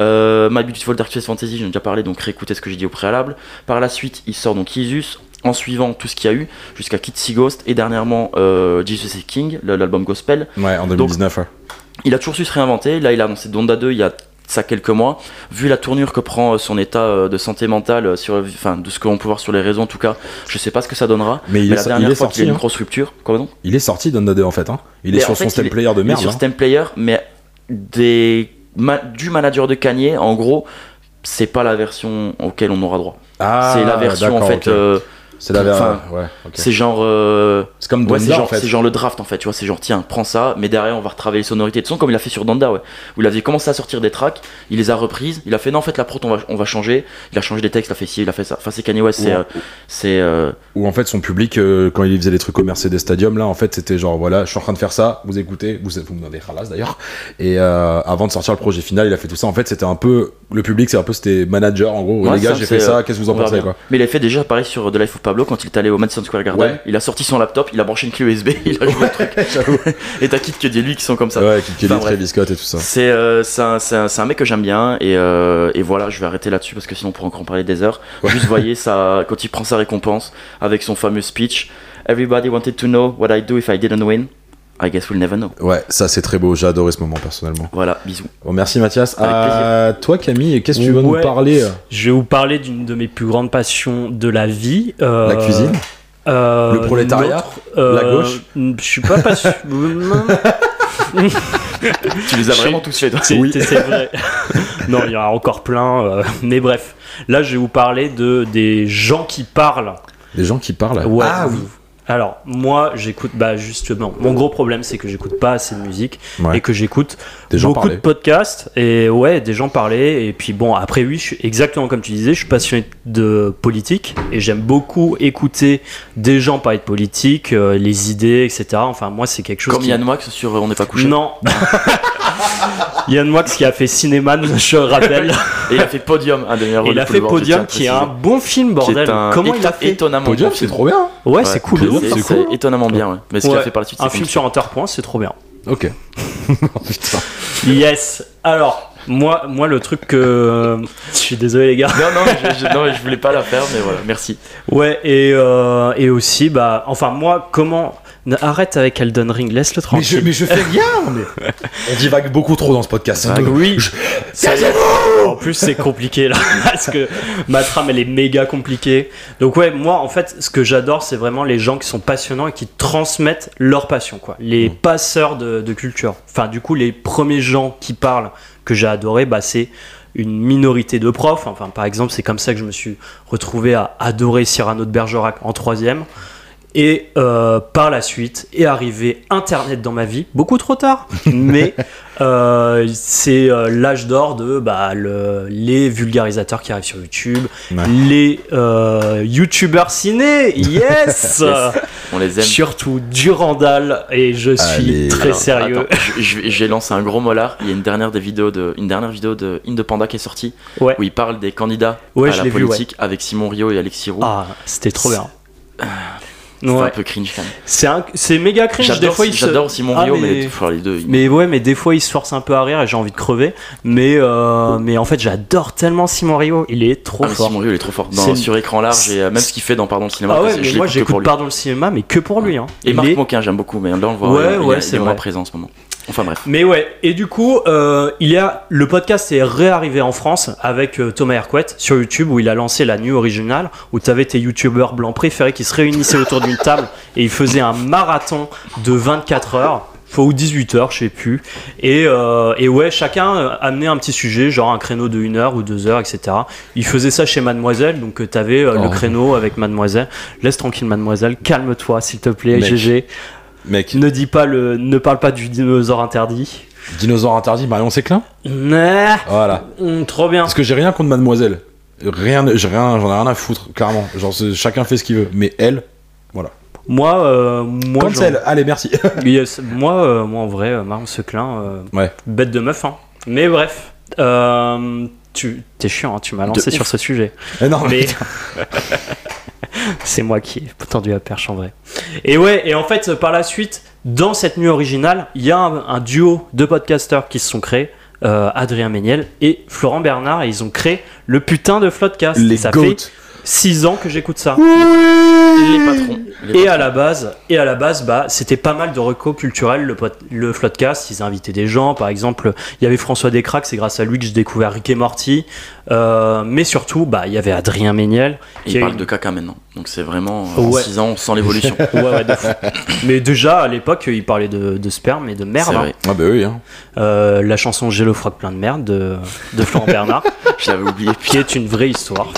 Euh, My Beautiful Dark Twisted Fantasy, j'en ai déjà parlé, donc réécoutez ce que j'ai dit au préalable. Par la suite, il sort donc Yeezus. En suivant tout ce qu'il y a eu, jusqu'à Kids See Ghosts et dernièrement euh, Jesus is King, l'album Gospel. Ouais, en deux mille dix-neuf. Donc, ouais. Il a toujours su se réinventer. Là, il a annoncé Donda deux il y a ça quelques mois. Vu la tournure que prend son état de santé mentale, sur, enfin, de ce qu'on peut voir sur les réseaux en tout cas, je sais pas ce que ça donnera. Mais, il mais est, la dernière il est fois sorti, qu'il y a une hein. grosse rupture. Comment il est sorti Donda deux en fait. Hein. Il est mais sur fait, son stem player de merde. Il est sur hein. stem player, mais des, ma, du manager de Kanye, en gros, c'est pas la version auquel on aura droit. Ah, c'est la version en fait. Okay. Euh, C'est, la... enfin, ouais, okay. c'est genre, euh... c'est comme Donda, ouais, c'est genre, en fait. C'est genre le draft en fait, tu vois, c'est genre tiens, prends ça, mais derrière on va retravailler les sonorités de son comme il a fait sur Donda, ouais, où il avait commencé à sortir des tracks, il les a reprises, il a fait non en fait la prot on va, on va changer, il a changé des textes, il a fait ci, il a fait ça, enfin c'est Kanye West, ouais. c'est, euh... c'est euh... ou en fait son public euh, quand il faisait des trucs au Mercedes Stadium là, en fait c'était genre voilà, je suis en train de faire ça, vous écoutez, vous vous me donnez ralas d'ailleurs, et euh, avant de sortir le projet final, il a fait tout ça, en fait c'était un peu le public, c'est un peu c'était manager en gros, ouais, les gars ça, j'ai fait ça, euh... qu'est-ce que vous en pensez quoi. Mais il a fait déjà pareil sur The Life of Pablo, quand il est allé au Madison Square Garden, ouais. il a sorti son laptop, il a branché une clé U S B, il a joué ouais, le truc. Et t'as Kid Cudi lui qui sont comme ça. Ouais, Kid Cudi, Travis Scott et tout ça. C'est, euh, c'est, un, c'est, un, c'est un mec que j'aime bien et, euh, et voilà, je vais arrêter là-dessus parce que sinon on pourrait encore en parler des heures. Ouais. Juste voyez ça, quand il prend sa récompense avec son fameux speech. Everybody wanted to know what I'd do if I didn't win. I guess we'll never know. Ouais, ça c'est très beau, j'ai adoré ce moment personnellement. Voilà, bisous. Bon, merci Mathias. Avec euh, plaisir. Toi Camille, qu'est-ce que tu veux ouais. nous parler? Je vais vous parler d'une de mes plus grandes passions de la vie. Euh, la cuisine euh, Le prolétariat notre, euh, La gauche Je suis pas pas sûr. Tu les as vraiment tous fait toi. C'est, oui. c'est vrai. Non, il y en a encore plein. Euh, mais bref, là je vais vous parler de, des gens qui parlent. Des gens qui parlent ouais, Ah oui. Alors, moi, j'écoute, bah, justement, mon gros problème, c'est que j'écoute pas assez de musique ouais. et que j'écoute des gens beaucoup parler. De podcasts et ouais, des gens parler. Et puis bon, après, oui, je suis exactement comme tu disais, je suis passionné de politique et j'aime beaucoup écouter des gens parler de politique, euh, les idées, et cetera. Enfin, moi, c'est quelque chose. Comme qui... Yann Moix sur On n'est pas couché. Non. Yann Moix qui a fait Cinéman, je rappelle. Et il a fait Podium, un dernier rôle. Il a fait Podium, qui est un bon film, bordel. Un... Comment éton- il a fait Étonnamment Podium, bon c'est trop bien. Ouais, ouais c'est cool. C'est, c'est, c'est, cool. c'est étonnamment bien, ouais. Mais ce ouais. qu'il a fait par la suite, c'est un film sur Interpoint, c'est trop bien. Ok. Yes. Alors. Moi, moi, le truc que. Je suis désolé, les gars. Non, non, je, je, non, je voulais pas la faire, mais voilà, merci. Ouais, et, euh, et aussi, bah, enfin, moi, comment. Ne, arrête avec Elden Ring, laisse-le tranquille. Mais je, mais je fais rien mais... On divague beaucoup trop dans ce podcast. Vague, oui. Je... Ça, en plus c'est compliqué là, parce que ma trame elle est méga compliquée. Donc ouais, moi en fait ce que j'adore c'est vraiment les gens qui sont passionnants et qui transmettent leur passion quoi. Les mmh. passeurs de, de culture. Enfin du coup les premiers gens qui parlent que j'ai adoré, bah c'est une minorité de profs. Enfin par exemple c'est comme ça que je me suis retrouvé à adorer Cyrano de Bergerac en troisième. Et euh, par la suite est arrivé Internet dans ma vie, beaucoup trop tard, mais euh, c'est euh, l'âge d'or de bah, le, les vulgarisateurs qui arrivent sur YouTube, ouais. les euh, YouTubeurs ciné, yes, yes, on les aime. Surtout Durandal, et je suis Allez. très Alors, sérieux. Attends, j'ai, j'ai lancé un gros molar, il y a une dernière, des vidéos de, une dernière vidéo de Indepanda qui est sortie, ouais. où il parle des candidats ouais, à la politique vu, ouais. avec Simon Rio et Alexis Roux. Ah, c'était trop c'est... bien. C'est ouais. un peu cringe quand même. C'est, un... c'est méga cringe. J'adore, des fois, il j'adore se... Simon Rio, ah, mais, mais... Enfin, les deux. Ils... Mais ouais, mais des fois, il se force un peu à rire et j'ai envie de crever. Mais, euh... oh. mais en fait, j'adore tellement Simon Rio. Il est trop ah, fort. Simon Rio, il est trop fort. Dans, c'est... Sur écran large et même ce qu'il fait dans Pardon le cinéma. Ah ouais, mais je moi, j'écoute Pardon le cinéma, mais que pour lui. Hein. Et il Marc est... Moquin, j'aime beaucoup. Mais là, on le voit. Ouais, il, ouais, il, il est moins présent en ce moment. Enfin bref. Mais ouais, et du coup, euh, il y a, le podcast est réarrivé en France avec euh, Thomas Hercouet sur YouTube où il a lancé la nuit originale où tu avais tes youtubeurs blancs préférés qui se réunissaient autour d'une table et ils faisaient un marathon de vingt-quatre heures, ou dix-huit heures, je sais plus. Et, euh, et ouais, chacun amenait un petit sujet, genre un créneau de une heure ou deux heures, et cetera. Il faisait ça chez Mademoiselle, donc tu avais euh, oh. le créneau avec Mademoiselle. Laisse tranquille Mademoiselle, calme-toi s'il te plaît, mec. G G. Mec. Ne dis pas le, ne parle pas du dinosaure interdit. Dinosaure interdit, Marion Séclin. Nah. Voilà. Mmh, trop bien. Parce que j'ai rien contre Mademoiselle. Rien, j'ai rien, j'en ai rien à foutre, clairement. Genre chacun fait ce qu'il veut, mais elle, voilà. Moi, euh, moi. Comme celle. Allez, merci. yes. Moi, euh, moi en vrai, euh, Marion Séclin. Euh, ouais. Bête de meuf, hein. Mais bref. Euh, tu, t'es chiant, hein, tu m'as lancé de sur ouf. ce sujet. Mais non. Mais... C'est moi qui ai tendu la perche en vrai. Et ouais, et en fait, par la suite, dans cette nuit originale, il y a un, un duo de podcasteurs qui se sont créés, euh, Adrien Méniel et Florent Bernard, et ils ont créé le putain de Floodcast. Les ça goats. Fait six ans que j'écoute ça. Oui les patrons. Les et, patrons. À la base, et à la base, bah, c'était pas mal de recos culturels, le, pot- le Floodcast. Ils invitaient des gens, par exemple, il y avait François Descraques, c'est grâce à lui que j'ai découvert Rick et Morty. Euh, mais surtout, bah, il y avait Adrien Méniel. Qui il parle une... de caca maintenant, donc c'est vraiment euh, ouais. six ans, on sent l'évolution. ouais, ouais, de fou. Mais déjà, à l'époque, il parlait de, de sperme et de merde. Hein. Ah bah oui. Hein. Euh, la chanson J'ai le froc plein de merde de, de Florent Bernard. Je l'avais oublié. Qui est une vraie histoire.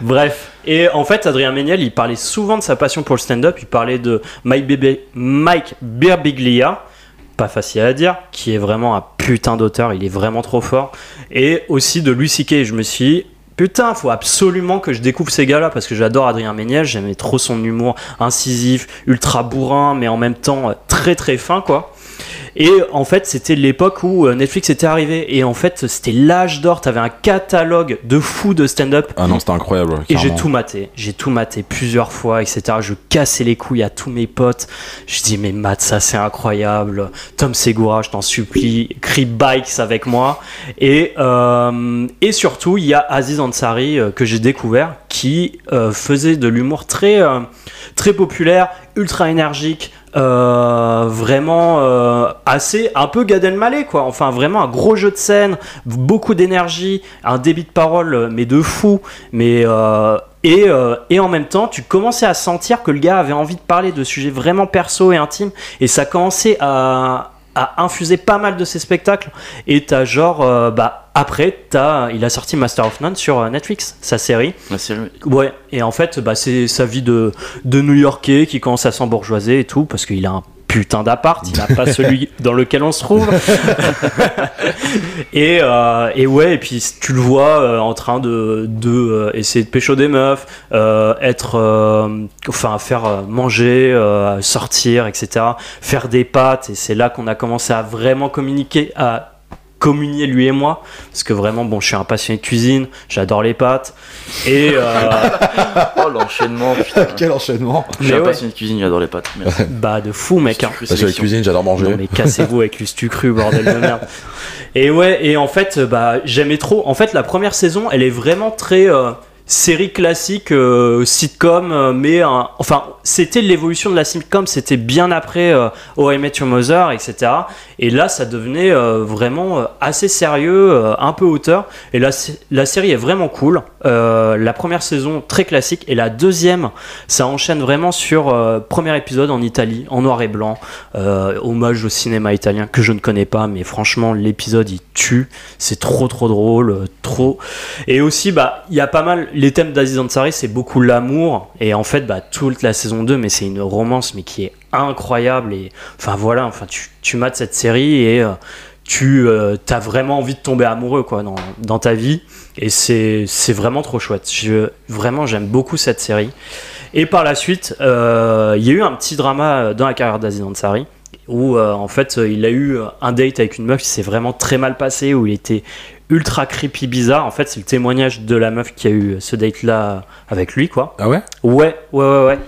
Bref, et en fait Adrien Méniel il parlait souvent de sa passion pour le stand-up, il parlait de Mike, Bebe... Mike Birbiglia, pas facile à dire, qui est vraiment un putain d'auteur, il est vraiment trop fort, et aussi de Louis C K, et je me suis dit, putain, faut absolument que je découvre ces gars-là, parce que j'adore Adrien Méniel, j'aimais trop son humour incisif, ultra bourrin, mais en même temps très très fin quoi. Et en fait c'était l'époque où Netflix était arrivé et en fait c'était l'âge d'or, t'avais un catalogue de fous de stand-up. Ah non, c'était incroyable. Et carrément. j'ai tout maté, j'ai tout maté plusieurs fois, et cetera. Je cassais les couilles à tous mes potes, je dis mais mate ça c'est incroyable, Tom Segura je t'en supplie, Crip Bikes avec moi. Et, euh, et surtout il y a Aziz Ansari euh, que j'ai découvert qui euh, faisait de l'humour très, euh, très populaire, ultra énergique. Euh, vraiment euh, assez un peu Gad Elmaleh quoi, enfin vraiment un gros jeu de scène, beaucoup d'énergie, un débit de parole mais de fou, mais euh, et, euh, et en même temps tu commençais à sentir que le gars avait envie de parler de sujets vraiment perso et intimes et ça commençait à, à infuser pas mal de ses spectacles et t'as genre euh, bah après, t'as, il a sorti Master of None sur Netflix, sa série. La série. Ouais. Et en fait, bah, c'est sa vie de, de New-Yorkais qui commence à s'embourgeoiser et tout, parce qu'il a un putain d'appart, il n'a pas celui dans lequel on se trouve. et, euh, et ouais, et puis tu le vois euh, en train de, de euh, essayer de pécho des meufs, euh, être, euh, enfin faire manger, euh, sortir, et cetera. Faire des pâtes. Et c'est là qu'on a commencé à vraiment communiquer à communier lui et moi parce que vraiment bon je suis un passionné de cuisine, j'adore les pâtes et euh... oh l'enchaînement putain. Quel enchaînement. Je suis un ouais. passionné de cuisine, j'adore les pâtes mais... bah de fou mec hein. Parce que la cuisine j'adore manger. Non mais cassez-vous avec le stu cru bordel de merde. Et ouais et en fait bah j'aimais trop, en fait la première saison elle est vraiment très euh, série classique euh, sitcom mais un... enfin c'était l'évolution de la sitcom, c'était bien après euh, Oh I Met Your Mother, et cetera. Et là, ça devenait euh, vraiment euh, assez sérieux, euh, un peu hauteur. Et la, la série est vraiment cool. Euh, la première saison, très classique. Et la deuxième, ça enchaîne vraiment sur euh, premier épisode en Italie, en noir et blanc. Euh, hommage au cinéma italien que je ne connais pas, mais franchement, l'épisode, il tue. C'est trop, trop drôle. Euh, trop. Et aussi, bah, il y a pas mal... Les thèmes d'Aziz Ansari, c'est beaucoup l'amour. Et en fait, bah, toute la saison deux, mais c'est une romance mais qui est incroyable. Et enfin voilà, enfin tu, tu mates cette série et euh, tu euh, as vraiment envie de tomber amoureux quoi dans, dans ta vie, et c'est, c'est vraiment trop chouette. Je, vraiment j'aime beaucoup cette série. Et par la suite il euh, y a eu un petit drama dans la carrière d'Aziz Ansari où euh, en fait il a eu un date avec une meuf qui s'est vraiment très mal passée, où il était ultra creepy, bizarre. En fait c'est le témoignage de la meuf qui a eu ce date là avec lui quoi. Ah ouais? Ouais ouais ouais ouais.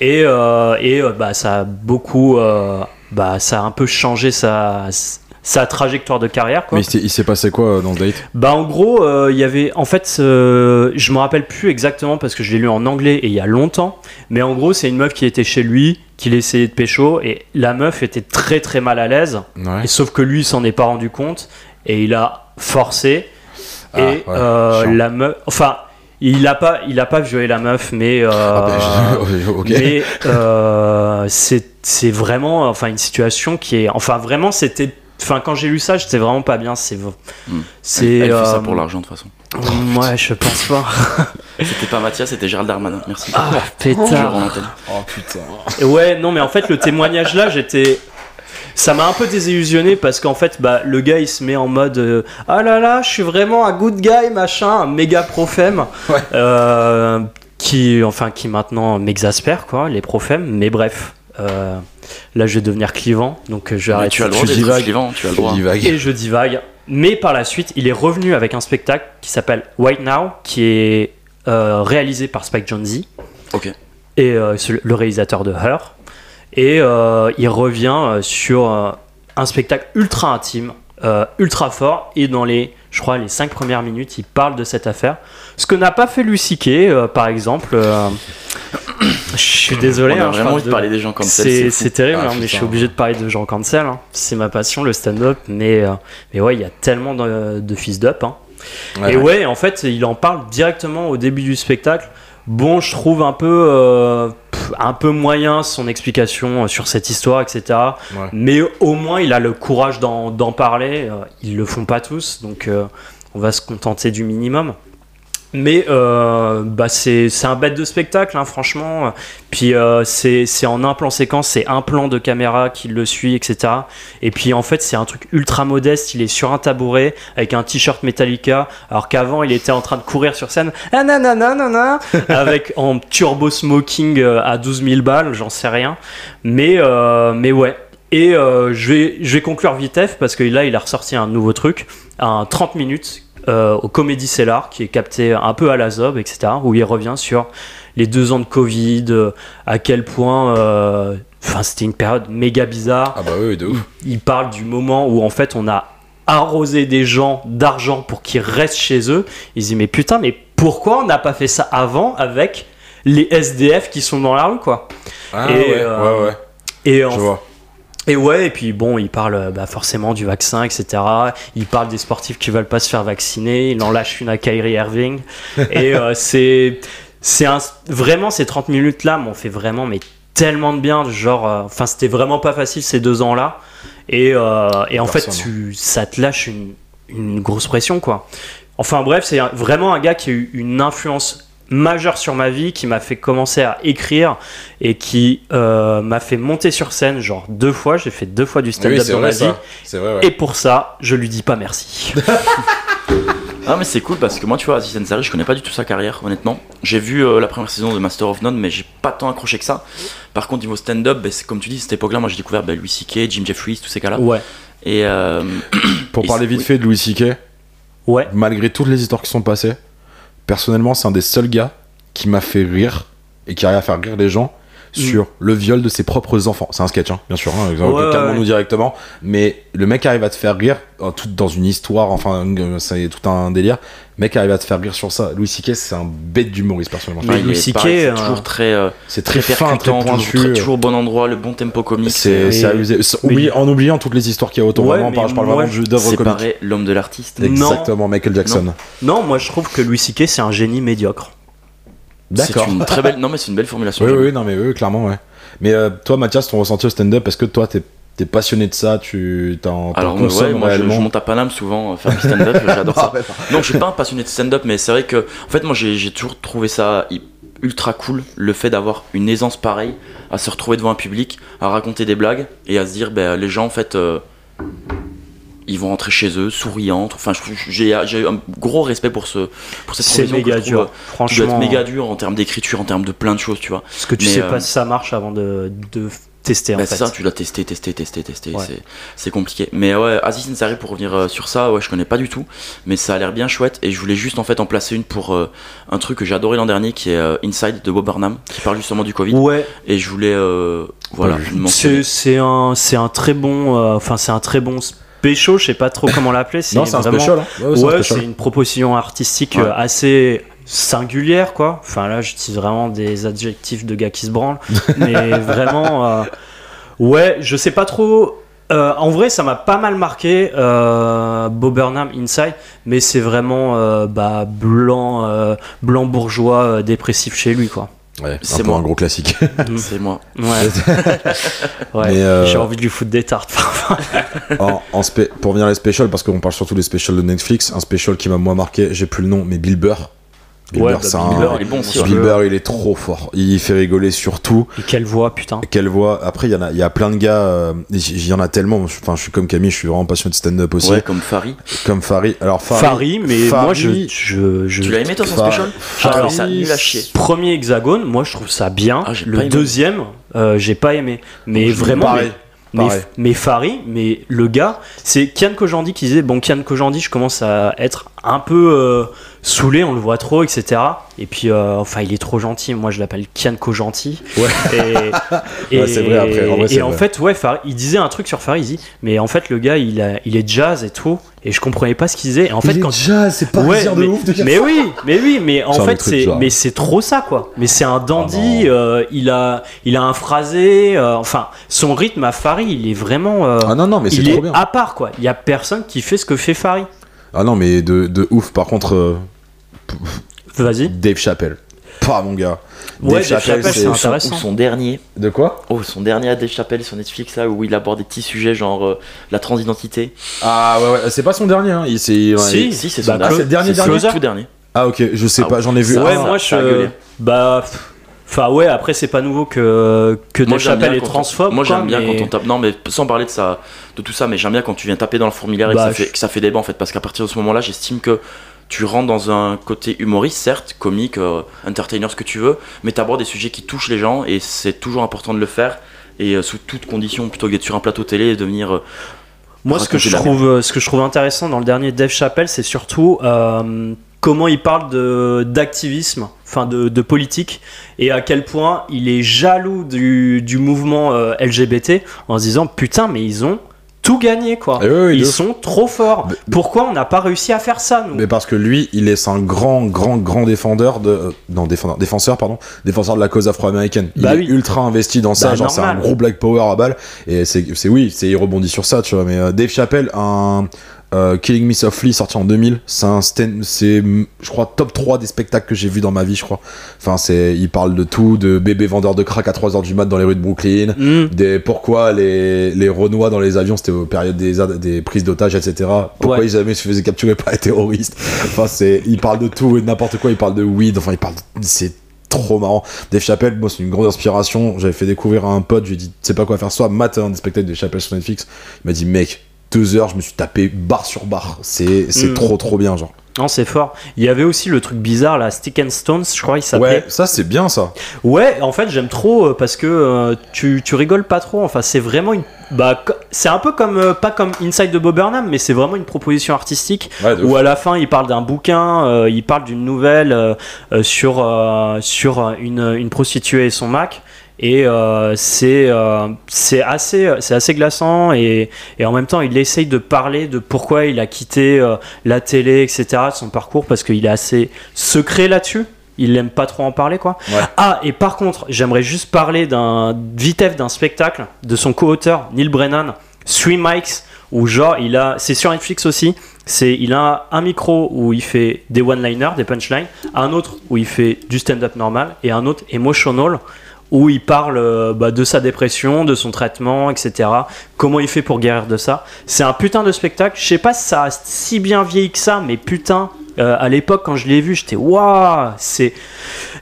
Et, euh, et bah, ça a beaucoup, euh, bah, ça a un peu changé sa, sa trajectoire de carrière, quoi. Mais il s'est passé quoi dans le date ? Bah, en gros, il euh, y avait, en fait, euh, je me rappelle plus exactement parce que je l'ai lu en anglais et il y a longtemps. Mais en gros, c'est une meuf qui était chez lui, qu'il essayait de pécho, et la meuf était très très mal à l'aise. Ouais. Et sauf que lui, il s'en est pas rendu compte et il a forcé. Ah, et ouais, euh, la meuf, enfin. Il a pas, il a pas violé la meuf, mais, euh, ah ben, okay. mais euh, c'est, c'est vraiment, enfin, une situation qui est, enfin, vraiment, c'était, enfin, quand j'ai lu ça, j'étais vraiment pas bien. C'est, mmh. c'est. Elle, elle euh, fait ça pour l'argent de toute façon. Ouais, je pense pas. C'était pas Mathias, c'était Gérald Darmanin. Merci. Ah pétard. Oh putain. Ouais, non, mais en fait, le témoignage là, j'étais. Ça m'a un peu désillusionné parce qu'en fait, bah, le gars il se met en mode euh, ah là là, je suis vraiment un good guy, machin, un méga profème. Ouais. Euh, qui, enfin, qui maintenant m'exaspère, quoi, les profèmes, mais bref. Euh, là, je vais devenir clivant, donc je vais arrêter. Tu as le droit, tu divagues. Clivant, tu as le droit. Et je divague. Mais par la suite, il est revenu avec un spectacle qui s'appelle Right Now, qui est euh, réalisé par Spike Jonze. Ok. Et euh, le réalisateur de Her. Et euh, il revient euh, sur euh, un spectacle ultra intime, euh, ultra fort. Et dans les, je crois, les cinq premières minutes, il parle de cette affaire. Ce que n'a pas fait Louis C K, euh, par exemple. Euh, je suis désolé. On a hein, vraiment envie de parler des gens cancel. C'est, c'est, c'est terrible, ah, hein, mais je suis obligé de parler de gens cancel. Hein. C'est ma passion, le stand-up. Mais, euh, mais ouais, il y a tellement de, de fils d'up. Hein. Ouais, et ouais, ouais, en fait, il en parle directement au début du spectacle. Bon, je trouve un peu, euh, un peu moyen son explication sur cette histoire, et cetera. Ouais. Mais au moins, il a le courage d'en, d'en parler. Ils le font pas tous, donc euh, on va se contenter du minimum. Mais euh, bah c'est, c'est un bête de spectacle, hein, franchement. Puis euh, c'est, c'est en un plan séquence, c'est un plan de caméra qui le suit, et cetera. Et puis en fait, c'est un truc ultra modeste. Il est sur un tabouret avec un t-shirt Metallica, alors qu'avant, il était en train de courir sur scène, ah, nanana, nanana, avec en turbo smoking à douze mille balles, j'en sais rien. Mais, euh, mais ouais. Et euh, je, vais, je vais conclure vitef parce que là, il a ressorti un nouveau truc, un trente minutes. Euh, au Comédie Cellar, qui est capté un peu à la Zob, et cetera, où il revient sur les deux ans de Covid, euh, à quel point euh, c'était une période méga bizarre. Ah bah oui, de ouf. Il, il parle du moment où en fait on a arrosé des gens d'argent pour qu'ils restent chez eux. Il se dit mais putain, mais pourquoi on n'a pas fait ça avant avec les S D F qui sont dans la rue quoi. Ah et, ouais, euh, ouais, ouais. Et je en, vois. Et ouais, et puis bon, il parle bah, forcément du vaccin, et cetera. Il parle des sportifs qui veulent pas se faire vacciner. Il en lâche une à Kyrie Irving. Et euh, c'est, c'est un, vraiment ces trente minutes là m'ont fait vraiment mais tellement de bien. Genre, enfin, euh, c'était vraiment pas facile ces deux ans là. Et, euh, et en Personne. fait, tu, ça te lâche une, une grosse pression quoi. Enfin bref, c'est vraiment un gars qui a eu une influence majeur sur ma vie, qui m'a fait commencer à écrire et qui euh, m'a fait monter sur scène genre deux fois. J'ai fait deux fois du stand-up oui, oui, dans ma vie. C'est vrai, ouais. Et pour ça, je lui dis pas merci. Ah mais c'est cool parce que moi tu vois Aziz Ansari, je connais pas du tout sa carrière honnêtement. J'ai vu euh, la première saison de Master of None mais j'ai pas tant accroché que ça. Par contre niveau stand-up, bah, c'est, comme tu dis, cette époque là moi j'ai découvert bah, Louis C K, Jim Jeffries, tous ces cas là. Ouais. Et euh... pour et parler vite oui. fait de Louis C K, ouais. malgré toutes les histoires qui sont passées, personnellement, c'est un des seuls gars qui m'a fait rire et qui arrive à faire rire les gens sur mmh. le viol de ses propres enfants. C'est un sketch, hein, bien sûr, hein, ouais, calmons-nous ouais. directement, mais le mec arrive à te faire rire tout, dans une histoire, enfin, c'est tout un délire. Le mec arrive à te faire rire sur ça. Louis C K, c'est un bête d'humoriste, personnellement. Mais Louis C K, c'est toujours très, euh, c'est très, très fin, très pointu. Toujours, très, toujours bon endroit, le bon tempo comique. C'est, c'est abusé. Oublie, en oubliant toutes les histoires qu'il y a autour, ouais, vraiment, par, je parle vraiment d'œuvres comiques. Séparer l'homme de l'artiste. Exactement, non. Michael Jackson. Non. non, moi je trouve que Louis C K, c'est un génie médiocre. D'accord. C'est une très belle. Non, mais c'est une belle formulation. Oui, oui, oui, non, mais oui, clairement, ouais. Mais euh, toi, Mathias, ton ressenti au stand-up, parce que toi, t'es. T'es passionné de ça, tu t'en, t'en Alors, consommes ouais, moi, réellement. Je, je monte à Paname souvent euh, faire du stand-up, j'adore ça. Non, je suis pas un passionné de stand-up, mais c'est vrai que, en fait, moi, j'ai, j'ai toujours trouvé ça ultra cool, le fait d'avoir une aisance pareille, à se retrouver devant un public, à raconter des blagues et à se dire, ben, les gens, en fait, euh, ils vont rentrer chez eux, souriants. Enfin, j'ai, j'ai un gros respect pour ce, pour cette profession. C'est méga dur, trouve, franchement. Ça doit être méga dur en termes d'écriture, en termes de plein de choses, tu vois. Parce que tu mais, sais euh, pas si ça marche avant de. de... tester en ben fait. C'est ça, tu l'as testé, testé, testé, testé, ouais. c'est, c'est compliqué. Mais ouais, Aziz Ansari, pour revenir sur ça, ouais, je connais pas du tout, mais ça a l'air bien chouette et je voulais juste en fait en placer une pour euh, un truc que j'ai adoré l'an dernier qui est euh, Inside de Bob Barnum, qui parle justement du Covid. Ouais. Et je voulais, euh, voilà. Ouais. C'est, c'est un, c'est un très bon, enfin euh, c'est un très bon. Pécho, je sais pas trop comment l'appeler. C'est non, c'est vraiment... un special. Hein. Ouais, c'est, ouais, un special. C'est une proposition artistique ouais. assez singulière, quoi. Enfin, là, j'utilise vraiment des adjectifs de gars qui se branlent. Mais vraiment, euh... ouais, je sais pas trop. Euh, en vrai, ça m'a pas mal marqué, euh, Bob Burnham Inside, mais c'est vraiment euh, bah, blanc, euh, blanc bourgeois euh, dépressif chez lui, quoi. Ouais, c'est un, moi. un gros classique. C'est moi. Ouais. ouais. Mais euh... j'ai envie de lui foutre des tartes. en, en spé- pour venir les specials, parce qu'on parle surtout des specials de Netflix, un special qui m'a moins marqué, j'ai plus le nom, mais Bill Burr. Bill ouais, Burr, bah, c'est Bill un... Burr, il est bon aussi. Bill Burr, il est trop fort. Il fait rigoler sur tout. Et quelle voix, putain. Quelle voix. Après, il y en a, il y a plein de gars. Euh, il y en a tellement. Enfin, je suis comme Camille, je suis vraiment passionné de stand-up aussi. Ouais, comme Fary. Comme Fary. Alors Fary. Fary, mais Fary, moi, je, je, je. Tu l'as aimé toi son Fary, special? J'ai trouvé ça nul à chier. Premier hexagone, moi, je trouve ça bien. Ah, le deuxième, euh, j'ai pas aimé. Mais je vraiment. Mais, mais Fary, mais le gars, c'est Kian Kojandi qui disait bon, Kian Kojandi, je commence à être un peu euh, saoulé, on le voit trop, et cetera. Et puis, euh, enfin, il est trop gentil. Moi, je l'appelle Kian Kojandi. Ouais. Et, et, ouais, c'est vrai. Après, en vrai, c'est et vrai. En fait, ouais, Fary, il disait un truc sur Fary, il dit mais en fait, le gars, il, a, il est jazz et tout, et je comprenais pas ce qu'il disait. Et en fait, il quand est jazz, c'est pas ouais, plaisir mais, de ouf. De mais ça. oui, mais oui, mais en c'est fait, c'est, mais c'est trop ça, quoi. Mais c'est un dandy. Oh euh, il a, il a un phrasé. Euh, enfin, son rythme à Fary, il est vraiment. Euh, ah non, non, mais c'est il trop est bien. À part, quoi. Il y a personne qui fait ce que fait Fary. Ah non, mais de, de ouf. Par contre, euh... vas-y. Dave Chappelle. Pas mon gars. Ouais, Dave Chappelle, c'est, c'est intéressant. Son, son dernier. De quoi? Oh, son dernier à Dave Chappelle sur Netflix là où il aborde des petits sujets genre euh, la transidentité. Ah ouais, ouais, c'est pas son dernier. Hein. Il, c'est, ouais, si, il... si, c'est son bah, dernier. C'est le dernier, c'est dernier. C'est tout dernier. Ah ok, je sais ah, pas, j'en ai vu. Ça, ouais, ça, moi ça, je. Bah. Enfin ouais, après c'est pas nouveau que que Dave Chappelle est transphobe. Moi j'aime bien quand on, mais... on tape. Non mais sans parler de ça, de tout ça, mais j'aime bien quand tu viens taper dans le formulaire bah, et que ça, je... fait, que ça fait débat en fait, parce qu'à partir de ce moment-là, j'estime que tu rentres dans un côté humoriste, certes, comique, euh, entertainer, ce que tu veux, mais t'abordes des sujets qui touchent les gens et c'est toujours important de le faire et euh, sous toutes conditions, plutôt que d'être sur un plateau télé et de venir. Euh, Moi ce que je trouve, ce que je trouve intéressant dans le dernier Dave Chappelle, c'est surtout. Euh, Comment il parle de, d'activisme, enfin de, de politique, et à quel point il est jaloux du, du mouvement euh, L G B T en se disant putain, mais ils ont tout gagné quoi. Oui, oui, ils sont trop forts. Mais, pourquoi on n'a pas réussi à faire ça nous ? Mais parce que lui, il est un grand, grand, grand défendeur de, euh, non défendeur, défenseur pardon, défenseur de la cause afro-américaine. Il bah, est oui. ultra investi dans bah, ça, genre normal. C'est un gros black power à balle. Et c'est, c'est oui, c'est il rebondit sur ça, tu vois. Mais euh, Dave Chappelle, un Euh, Killing Me Softly sorti en deux mille, c'est un stand, c'est je crois top trois des spectacles que j'ai vu dans ma vie, je crois. Enfin, c'est il parle de tout, de bébés vendeurs de crack à trois heures du mat dans les rues de Brooklyn, mm. des pourquoi les les Renois dans les avions, c'était aux périodes des des prises d'otages, et cetera. Pourquoi ouais. ils jamais se faisaient capturer par les terroristes. Enfin, c'est il parle de tout et de n'importe quoi, il parle de weed, enfin il parle de, c'est trop marrant. Dave Chappelle, moi c'est une grande inspiration. J'avais fait découvrir à un pote, je lui ai dit tu sais pas quoi faire, soit mat un des spectacles de Dave Chappelle sur Netflix. Il m'a dit mec, deux heures, je me suis tapé barre sur barre. C'est, c'est mmh. trop, trop bien, genre. Non, c'est fort. Il y avait aussi le truc bizarre, là, Stick and Stones, je crois, il s'appelait. Ouais, ça, c'est bien, ça. Ouais, en fait, j'aime trop parce que euh, tu, tu rigoles pas trop. Enfin, c'est vraiment une... Bah, c'est un peu comme... Euh, pas comme Inside de Bob Burnham, mais c'est vraiment une proposition artistique ouais, où, ouf. à la fin, il parle d'un bouquin, euh, il parle d'une nouvelle euh, sur, euh, sur une, une prostituée et son Mac. et euh, c'est euh, c'est assez c'est assez glaçant, et, et en même temps il essaye de parler de pourquoi il a quitté euh, la télé, etc., de son parcours, parce qu'il est assez secret là-dessus, il aime pas trop en parler, quoi. Ouais. Ah, et par contre j'aimerais juste parler d'un vitef d'un spectacle de son co-auteur Neil Brennan, Three Mics, où genre il a, c'est sur Netflix aussi, c'est, il a un micro où il fait des one-liners, des punchlines, un autre où il fait du stand-up normal, et un autre emotional où il parle bah, de sa dépression, de son traitement, et cetera. Comment il fait pour guérir de ça. C'est un putain de spectacle. Je sais pas si ça a si bien vieilli que ça, mais putain, euh, à l'époque quand je l'ai vu, j'étais waouh, c'est.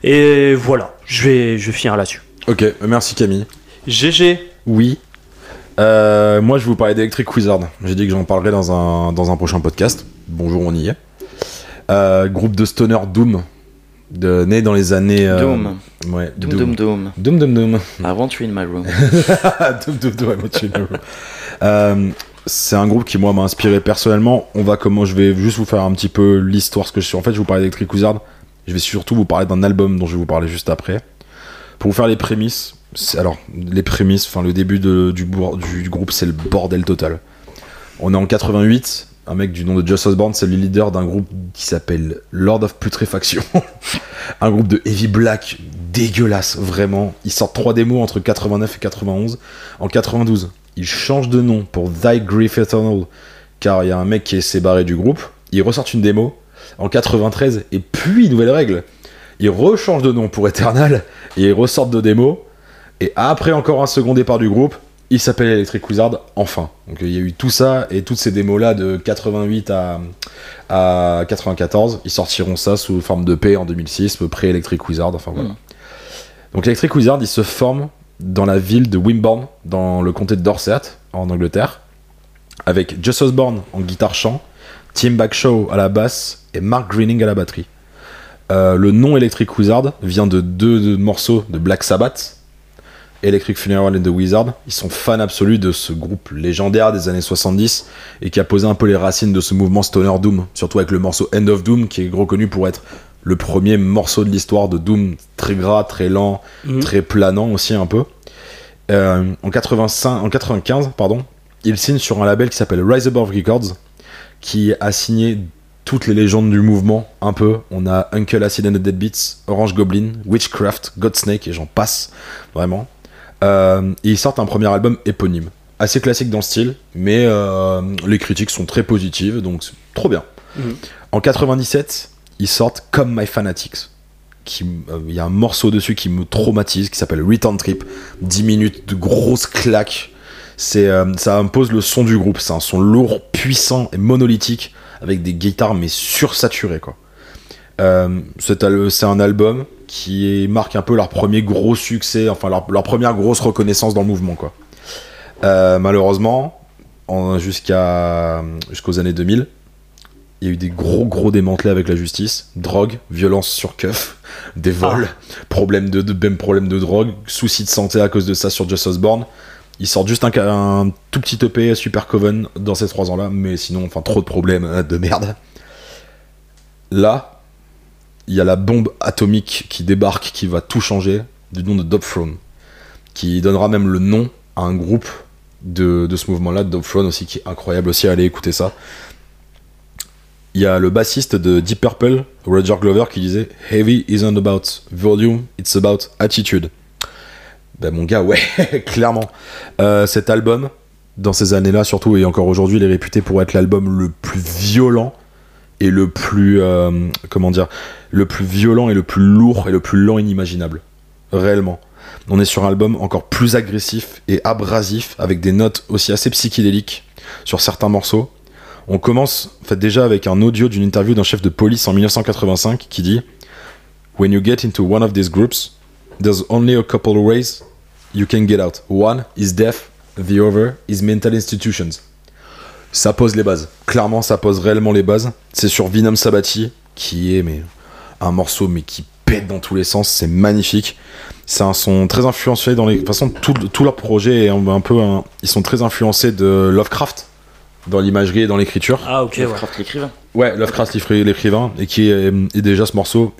Et voilà, je vais, je vais finir là-dessus. Ok, merci Camille. G G. Oui. Euh, moi je vous parlais d'Electric Wizard. J'ai dit que j'en parlerai dans un, dans un prochain podcast. Bonjour, on y est. Euh, groupe de stoner Doom. De, né dans les années euh, Doom. Ouais, Doom, Doom. Doom Doom Doom Doom Doom I want you in my room. Doom Doom Doom I want you in my room. euh, c'est un groupe qui moi m'a inspiré personnellement. On va comment je vais juste vous faire un petit peu l'histoire, ce que je suis. En fait je vous parlais d'Electric Wizard. Je vais surtout vous parler d'un album dont je vais vous parler juste après. Pour vous faire les prémices. C'est, alors les prémices, enfin le début de, du, du, du groupe, c'est le bordel total. On est en quatre-vingt-huit. Un mec du nom de Joss Osborne, c'est le leader d'un groupe qui s'appelle Lord of Putrefaction. Un groupe de heavy black dégueulasse, vraiment. Ils sortent trois démos entre quatre-vingt-neuf et quatre-vingt-onze. En quatre-vingt-douze, ils changent de nom pour Thy Grief Eternal, car il y a un mec qui s'est barré du groupe. Ils ressortent une démo en quatre-vingt-treize, et puis nouvelle règle. Ils rechangent de nom pour Eternal, et ils ressortent de démos. Et après encore un second départ du groupe, il s'appelle Electric Wizard, enfin. Donc il y a eu tout ça, et toutes ces démos-là de quatre-vingt-huit à, à quatre-vingt-quatorze, ils sortiront ça sous forme de P en deux mille six, pré-Electric Wizard, enfin voilà. Mm. Donc Electric Wizard, il se forme dans la ville de Wimborne, dans le comté de Dorset, en Angleterre, avec Joss Osborne en guitare-chant, Tim Bagshaw à la basse, et Mark Greening à la batterie. Euh, le nom Electric Wizard vient de deux, deux morceaux de Black Sabbath, Electric Funeral and the Wizard. Ils sont fans absolus de ce groupe légendaire des années soixante-dix et qui a posé un peu les racines de ce mouvement stoner doom, surtout avec le morceau End of Doom qui est reconnu pour être le premier morceau de l'histoire de doom, très gras, très lent, mmh. très planant aussi un peu. Euh, en, quatre-vingt-cinq, en quatre-vingt-quinze, pardon, ils signent sur un label qui s'appelle Rise Above Records, qui a signé toutes les légendes du mouvement un peu. On a Uncle Acid and the Deadbeats, Orange Goblin, Witchcraft, Godsnake et j'en passe, vraiment. Euh, et ils sortent un premier album éponyme, assez classique dans le style, mais euh, les critiques sont très positives, donc c'est trop bien. Mmh. En quatre-vingt-dix-sept, ils sortent Come My Fanatics, il euh, y a un morceau dessus qui me traumatise, qui s'appelle Return Trip, dix minutes de grosses claques. C'est, euh, ça impose le son du groupe, c'est un son lourd, puissant et monolithique, avec des guitares mais sursaturées, quoi. Euh, c'est, c'est un album qui marque un peu leur premier gros succès, enfin leur, leur première grosse reconnaissance dans le mouvement, quoi. Euh, malheureusement, en, jusqu'à, jusqu'aux années deux mille, il y a eu des gros gros démantelés avec la justice, drogue, violence sur keuf, des vols, ah. problème de, de, même problème de drogue, soucis de santé à cause de ça sur Joss Osborne. Ils sortent juste un, un tout petit E P Super Coven dans ces trois ans-là, mais sinon, enfin trop de problèmes de merde. Là, il y a la bombe atomique qui débarque, qui va tout changer, du nom de Dopthrone, qui donnera même le nom à un groupe de, de ce mouvement-là, Dopthrone aussi, qui est incroyable aussi, allez écouter ça. Il y a le bassiste de Deep Purple, Roger Glover, qui disait « Heavy isn't about volume, it's about attitude ». Ben mon gars, ouais, clairement. Euh, cet album, dans ces années-là surtout, et encore aujourd'hui, il est réputé pour être l'album le plus violent et le plus euh, comment dire, le plus violent et le plus lourd et le plus lent inimaginable, réellement. On est sur un album encore plus agressif et abrasif, avec des notes aussi assez psychédéliques sur certains morceaux. On commence en fait déjà avec un audio d'une interview d'un chef de police en dix-neuf cent quatre-vingt-cinq qui dit « When you get into one of these groups, there's only a couple of ways you can get out. One is death, the other is mental institutions. » Ça pose les bases. Clairement, ça pose réellement les bases. C'est sur Vinam Sabati, qui est mais, un morceau mais qui pète dans tous les sens. C'est magnifique. C'est un son très influencé dans les. De toute façon, tout, tout leur projet est un peu. Un... Ils sont très influencés de Lovecraft dans l'imagerie et dans l'écriture. Ah, ok. Lovecraft ouais. l'écrivain. Ouais, Lovecraft l'écrivain. Et qui est, est déjà ce morceau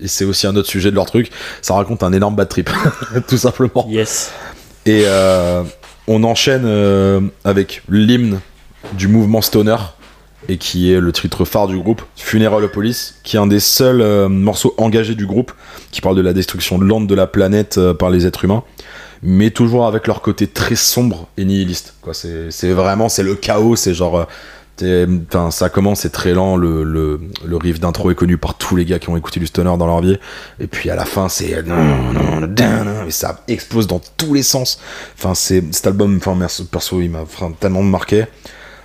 et c'est aussi un autre sujet de leur truc, ça raconte un énorme bad trip, tout simplement. Yes. Et euh, on enchaîne euh, avec l'hymne du mouvement stoner, et qui est le titre phare du groupe, Funeralopolis, qui est un des seuls euh, morceaux engagés du groupe, qui parle de la destruction lente de la planète euh, par les êtres humains, mais toujours avec leur côté très sombre et nihiliste, quoi. C'est, c'est vraiment, c'est le chaos, c'est genre... Enfin, ça commence, c'est très lent, le, le, le riff d'intro est connu par tous les gars qui ont écouté du stoner dans leur vie, et puis à la fin c'est et ça explose dans tous les sens. Enfin, c'est, cet album, enfin, perso, il m'a tellement marqué.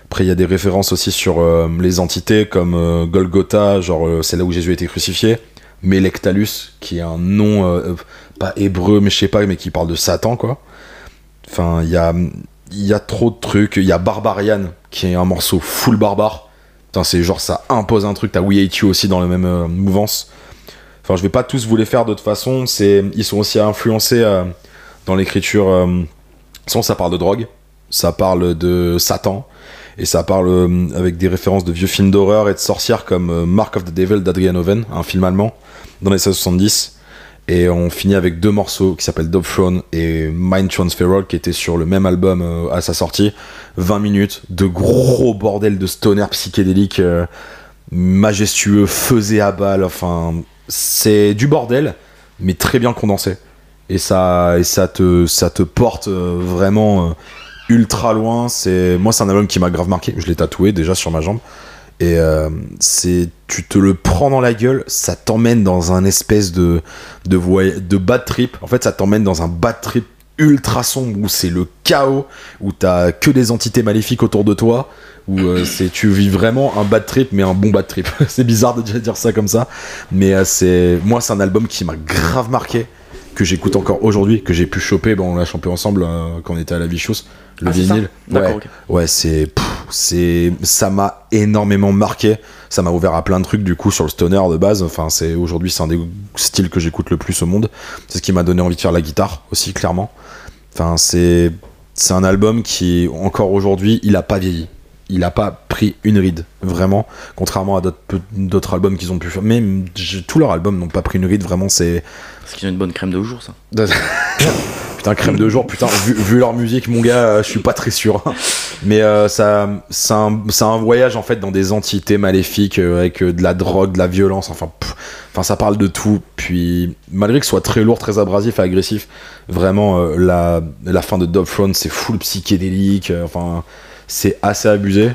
Après, il y a des références aussi sur euh, les entités comme euh, Golgotha, genre euh, c'est là où Jésus a été crucifié, mais Lectalus, qui est un nom euh, pas hébreu, mais je sais pas, mais qui parle de Satan, quoi. Enfin, il y a il y a trop de trucs. Il y a Barbarian, qui est un morceau full barbare. Putain, c'est genre, ça impose un truc. T'as We Hate You aussi dans la même euh, mouvance. Enfin, je vais pas tous vous les faire de toute façon. C'est... Ils sont aussi influencés euh, dans l'écriture. Euh... Sinon, ça parle de drogue, ça parle de Satan, et ça parle euh, avec des références de vieux films d'horreur et de sorcières comme euh, Mark of the Devil d'Adrian Oven, un film allemand dans les années soixante-dix. Et on finit avec deux morceaux qui s'appellent Dope Throne et Mind Transferal, qui étaient sur le même album euh, à sa sortie. Vingt minutes de gros bordel de stoner psychédélique, euh, majestueux, faisé à balle. Enfin, c'est du bordel, mais très bien condensé, et ça, et ça, te, ça te porte euh, vraiment euh, ultra loin. C'est... Moi, c'est un album qui m'a grave marqué, je l'ai tatoué déjà sur ma jambe. Et euh, c'est, tu te le prends dans la gueule, ça t'emmène dans un espèce de de, voie, de bad trip. En fait, ça t'emmène dans un bad trip ultra sombre où c'est le chaos, où t'as que des entités maléfiques autour de toi, où euh, c'est, tu vis vraiment un bad trip, mais un bon bad trip. C'est bizarre de dire ça comme ça, mais euh, c'est, moi, c'est un album qui m'a grave marqué, que j'écoute encore aujourd'hui, que j'ai pu choper. Bon, on l'a chopé ensemble euh, quand on était à la Vichous, le ah, vinyle. Ouais, okay. Ouais, c'est... Pff, c'est, ça m'a énormément marqué, ça m'a ouvert à plein de trucs du coup sur le stoner de base. Enfin, c'est, aujourd'hui, c'est un des styles que j'écoute le plus au monde, c'est ce qui m'a donné envie de faire la guitare aussi, clairement. Enfin, c'est, c'est un album qui, encore aujourd'hui, il a pas vieilli, il a pas pris une ride, vraiment, contrairement à d'autres, d'autres albums qu'ils ont pu faire. Mais tous leurs albums n'ont pas pris une ride, vraiment. C'est parce qu'ils ont une bonne crème de jour, ça. Un crème de jour, putain, vu, vu leur musique, mon gars, euh, je suis pas très sûr. Mais euh, ça, c'est un, c'est un voyage en fait dans des entités maléfiques, euh, avec euh, de la drogue, de la violence, enfin, pff, enfin, ça parle de tout. Puis, malgré que ce soit très lourd, très abrasif et agressif, vraiment, euh, la, la fin de Dope Throne, c'est full psychédélique, euh, enfin, c'est assez abusé.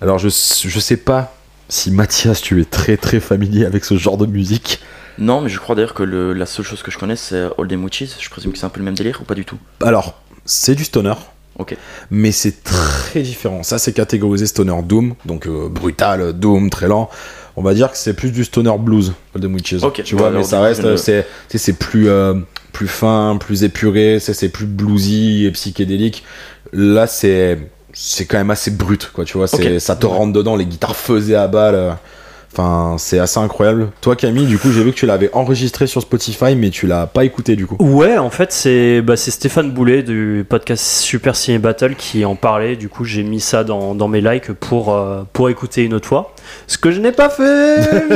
Alors, je, je sais pas si Mathias, tu es très très familier avec ce genre de musique. Non, mais je crois d'ailleurs que le, la seule chose que je connais, c'est All Them Witches. Je présume que c'est un peu le même délire ou pas du tout? Alors, c'est du stoner. Ok. Mais c'est très différent. Ça, c'est catégorisé stoner doom, donc euh, brutal, doom, très lent. On va dire que c'est plus du stoner blues, All Them Witches. Ok. Tu vois, bah, mais ça reste, le... c'est, c'est, c'est plus, euh, plus fin, plus épuré, c'est, c'est plus bluesy et psychédélique. Là, c'est, c'est quand même assez brut, quoi. Tu vois, c'est, okay. Ça te rentre dedans, les guitares faisaient à balle. Euh, Enfin, c'est assez incroyable. Toi, Camille, du coup, j'ai vu que tu l'avais enregistré sur Spotify, mais tu l'as pas écouté, du coup. Ouais, en fait, c'est, bah, c'est Stéphane Boulet du podcast Super Ciné Battle qui en parlait. Du coup, j'ai mis ça dans, dans mes likes pour, euh, pour écouter une autre fois. Ce que je n'ai pas fait.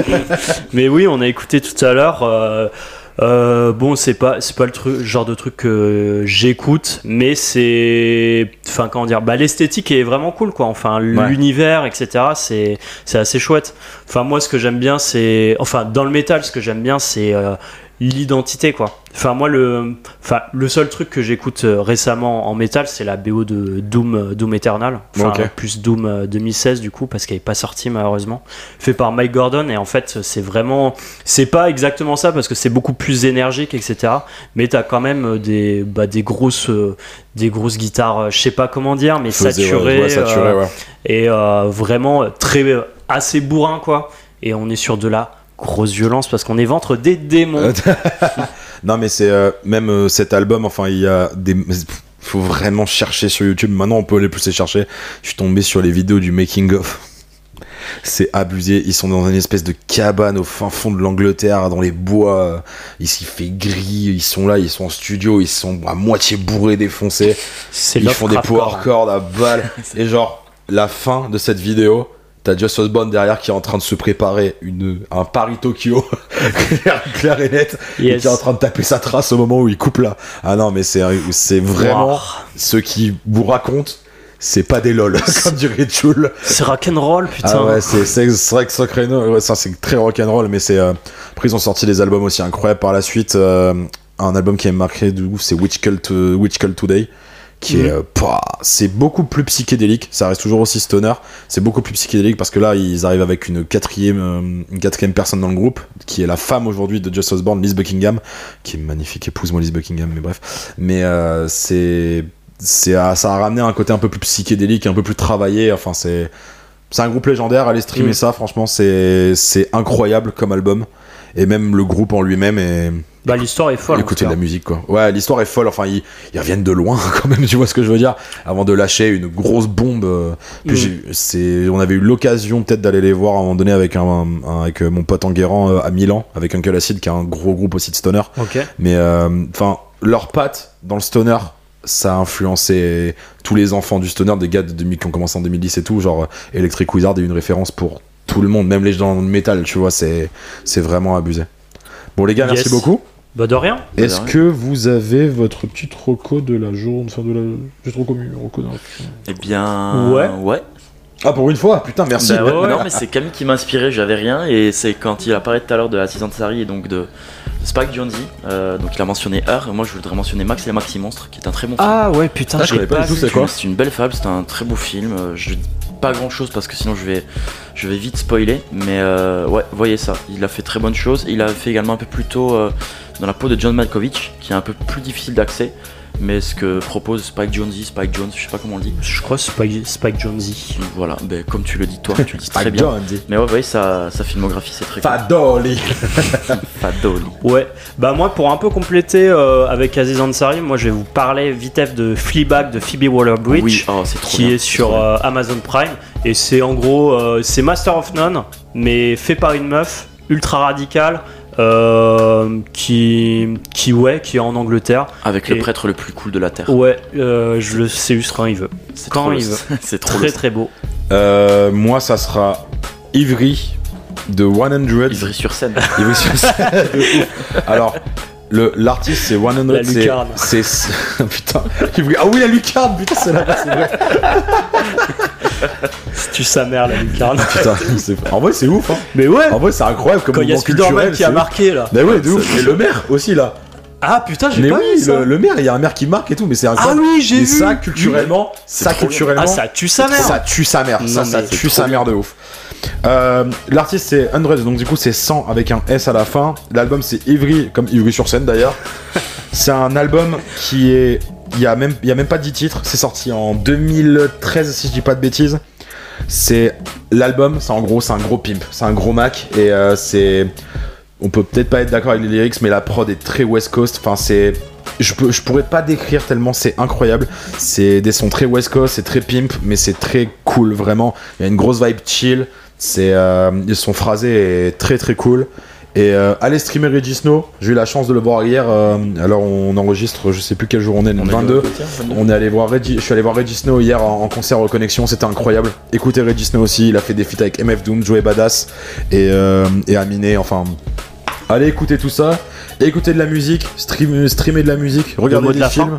Mais oui, on a écouté tout à l'heure. Euh, euh, bon, c'est pas, c'est pas le truc, genre de truc que j'écoute, mais c'est... Enfin, comment dire, bah, l'esthétique est vraiment cool, quoi. Enfin, l'univers, ouais, et cetera, c'est, c'est assez chouette. Enfin, moi, ce que j'aime bien, c'est... Enfin, dans le métal, ce que j'aime bien, c'est euh, l'identité, quoi. Enfin, moi, le... Enfin, le seul truc que j'écoute récemment en métal, c'est la B O de Doom, Doom Eternal. Enfin, okay. Plus Doom deux mille seize, du coup, parce qu'elle n'est pas sortie, malheureusement. Fait par Mike Gordon, et en fait, c'est vraiment... C'est pas exactement ça, parce que c'est beaucoup plus énergique, et cetera. Mais t'as quand même des, bah, des grosses... des grosses guitares, je sais pas comment dire, mais Faisait, saturées, ouais, saturées euh, ouais. et euh, vraiment très assez bourrin, quoi. Et on est sur de la grosse violence parce qu'on éventre des démons. Non, mais c'est euh, même euh, cet album, enfin, il y a des... faut vraiment chercher sur YouTube. Maintenant, on peut aller plus les chercher. Je suis tombé sur les vidéos du making of. C'est abusé, ils sont dans une espèce de cabane au fin fond de l'Angleterre, dans les bois, il s'y fait gris, ils sont là, ils sont en studio, ils sont à moitié bourrés, défoncés, c'est ils font des power chords à balle. Et genre, la fin de cette vidéo, T'as Just Osborne derrière qui est en train de se préparer une, un Paris Tokyo clair et net, yes. Et qui est en train de taper sa trace au moment où il coupe là. Ah non, mais c'est, c'est vraiment wow. Ce qui vous raconte. C'est pas des lol, comme dirait Jules. C'est rock'n'roll, putain. Ah ouais, c'est, c'est, c'est, c'est, c'est très rock'n'roll, mais c'est. Euh... Après, ils ont sorti des albums aussi incroyables par la suite. Euh, un album qui est marqué de ouf, c'est Witch Cult, euh, Witch Cult Today, qui mm. est. Euh, pah, c'est beaucoup plus psychédélique, ça reste toujours aussi stoner. C'est beaucoup plus psychédélique parce que là, ils arrivent avec une quatrième, euh, une quatrième personne dans le groupe, qui est la femme aujourd'hui de Just Osborne, Liz Buckingham, qui est magnifique, épouse-moi Liz Buckingham, mais bref. Mais euh, c'est. C'est, ça a ramené un côté un peu plus psychédélique, un peu plus travaillé. Enfin, c'est, c'est un groupe légendaire. Allez streamer mmh. ça, franchement, c'est, c'est incroyable comme album. Et même le groupe en lui-même est. Bah, l'histoire est folle. Écoutez de la musique, quoi. Ouais, l'histoire est folle. Enfin, ils, ils reviennent de loin, quand même, tu vois ce que je veux dire. Avant de lâcher une grosse bombe. Puis mmh. j'ai, c'est, on avait eu l'occasion, peut-être, d'aller les voir à un moment donné avec, un, un, avec mon pote Enguerrand à Milan, avec Uncle Acid, qui est un gros groupe aussi de stoner. Okay. Mais, enfin, euh, leurs pattes dans le stoner. Ça a influencé tous les enfants du stoner, des gars de deux mille qui ont commencé en deux mille dix et tout, genre Electric Wizard est une référence pour tout le monde, même les gens dans le métal, tu vois, c'est, c'est vraiment abusé. Bon les gars, yes. Merci beaucoup. Bah de rien. Est-ce de rien. Que vous avez votre petite roco de la journée, enfin de la, juste roco mu, roco d'un. Eh bien, ouais. ouais. Ah pour une fois, putain merci. Bah ouais, ouais. Non mais c'est Camille qui m'a inspiré, j'avais rien et c'est quand il apparaît tout à l'heure de Aziz Ansari et donc de Spike Jonze, euh, donc il a mentionné Her, moi je voudrais mentionner Max et Maxi Monstre qui est un très bon film. Ah ouais putain, ah, je l'avais pas vu, c'est quoi ? C'est une belle fable, c'est un très beau film, je dis pas grand chose parce que sinon je vais, je vais vite spoiler, mais euh, ouais voyez ça, il a fait très bonne chose, il a fait également un peu plus tôt euh, dans la peau de John Malkovich qui est un peu plus difficile d'accès. Mais ce que propose Spike Jonze, Spike Jones, je sais pas comment on le dit. Je crois Spike, Spike Jonze. Voilà, ben, comme tu le dis toi, tu le dis très bien. Jonesy. Mais ouais, vous voyez, sa, sa filmographie c'est très Fadoli. cool. Fadoli. Ouais, bah moi pour un peu compléter euh, avec Aziz Ansari, moi je vais vous parler vitef de Fleabag de Phoebe Waller-Bridge, oui. oh, c'est trop qui bien. est sur euh, Amazon Prime. Et c'est en gros, euh, c'est Master of None, mais fait par une meuf ultra radicale. Euh, qui, qui ouais, qui est en Angleterre avec et, le prêtre le plus cool de la terre. Ouais, euh, je le sais juste quand il veut. C'est quand il veut. C'est trop très très beau. Euh, moi, ça sera Ivry de cent. Ivry sur scène. Ivry sur scène. Alors. Le, l'artiste c'est cent, la lucarne. c'est, c'est putain ah oui la lucarne putain c'est là c'est vrai si tu sa mère la lucarne putain c'est, en vrai c'est ouf hein. Mais ouais en vrai c'est incroyable comme quand il y a Spider-Man qui a marqué là mais ouais de ouf et le maire aussi là ah putain j'ai mais pas oui, vu ça le, le maire il y a un maire qui marque et tout mais c'est incroyable ah oui j'ai et vu ça culturellement c'est ça culturellement ah ça tue sa mère ça tue sa mère non, ça, ça tue sa mère de ouf. Euh, l'artiste c'est cent, donc du coup c'est cent avec un S à la fin. L'album c'est Ivry, comme Ivry sur scène d'ailleurs. C'est un album qui est. Il n'y a, a même pas dix titres, c'est sorti en deux mille treize si je dis pas de bêtises. C'est l'album, c'est en gros, c'est un gros pimp, c'est un gros Mac et euh, c'est. On peut peut-être pas être d'accord avec les lyrics, mais la prod est très West Coast, enfin c'est. Je, peux, je pourrais pas décrire tellement c'est incroyable. C'est des sons très West Coast, c'est très pimp, mais c'est très cool vraiment. Il y a une grosse vibe chill. C'est euh, ils sont phrasés et très très cool. Et euh, allez streamer Reggie Snow. J'ai eu la chance de le voir hier. Euh, alors on enregistre, je sais plus quel jour on est, le vingt-deux. On est allé voir Reggie. Je suis allé voir Reggie Snow hier en, en concert aux connexions. C'était incroyable. Écoutez Reggie Snow aussi. Il a fait des feats avec M F Doom, Joey Badass et euh, et Aminé. Enfin. Allez écouter tout ça, écoutez de la musique, stream, streamer de la musique, regardez des de films.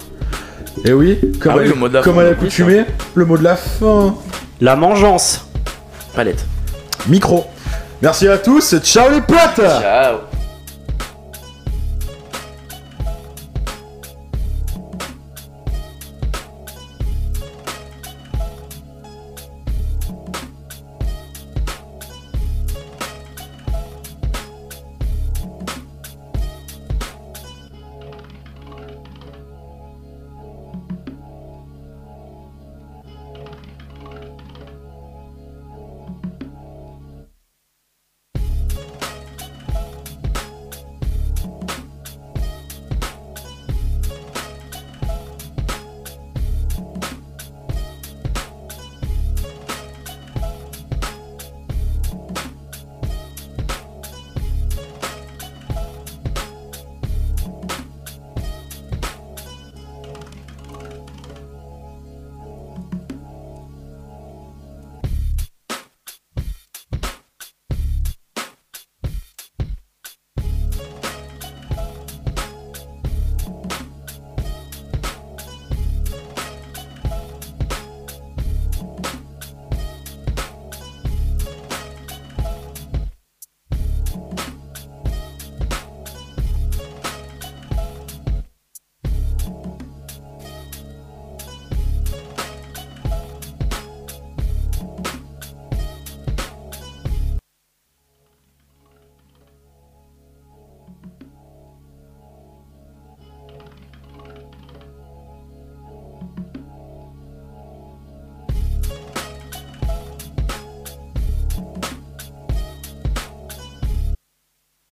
Et eh oui, comme, ah oui, elle, le comme à l'accoutumée, le mot de la fin. La vengeance. Palette. Micro. Merci à tous, ciao les potes. Ciao.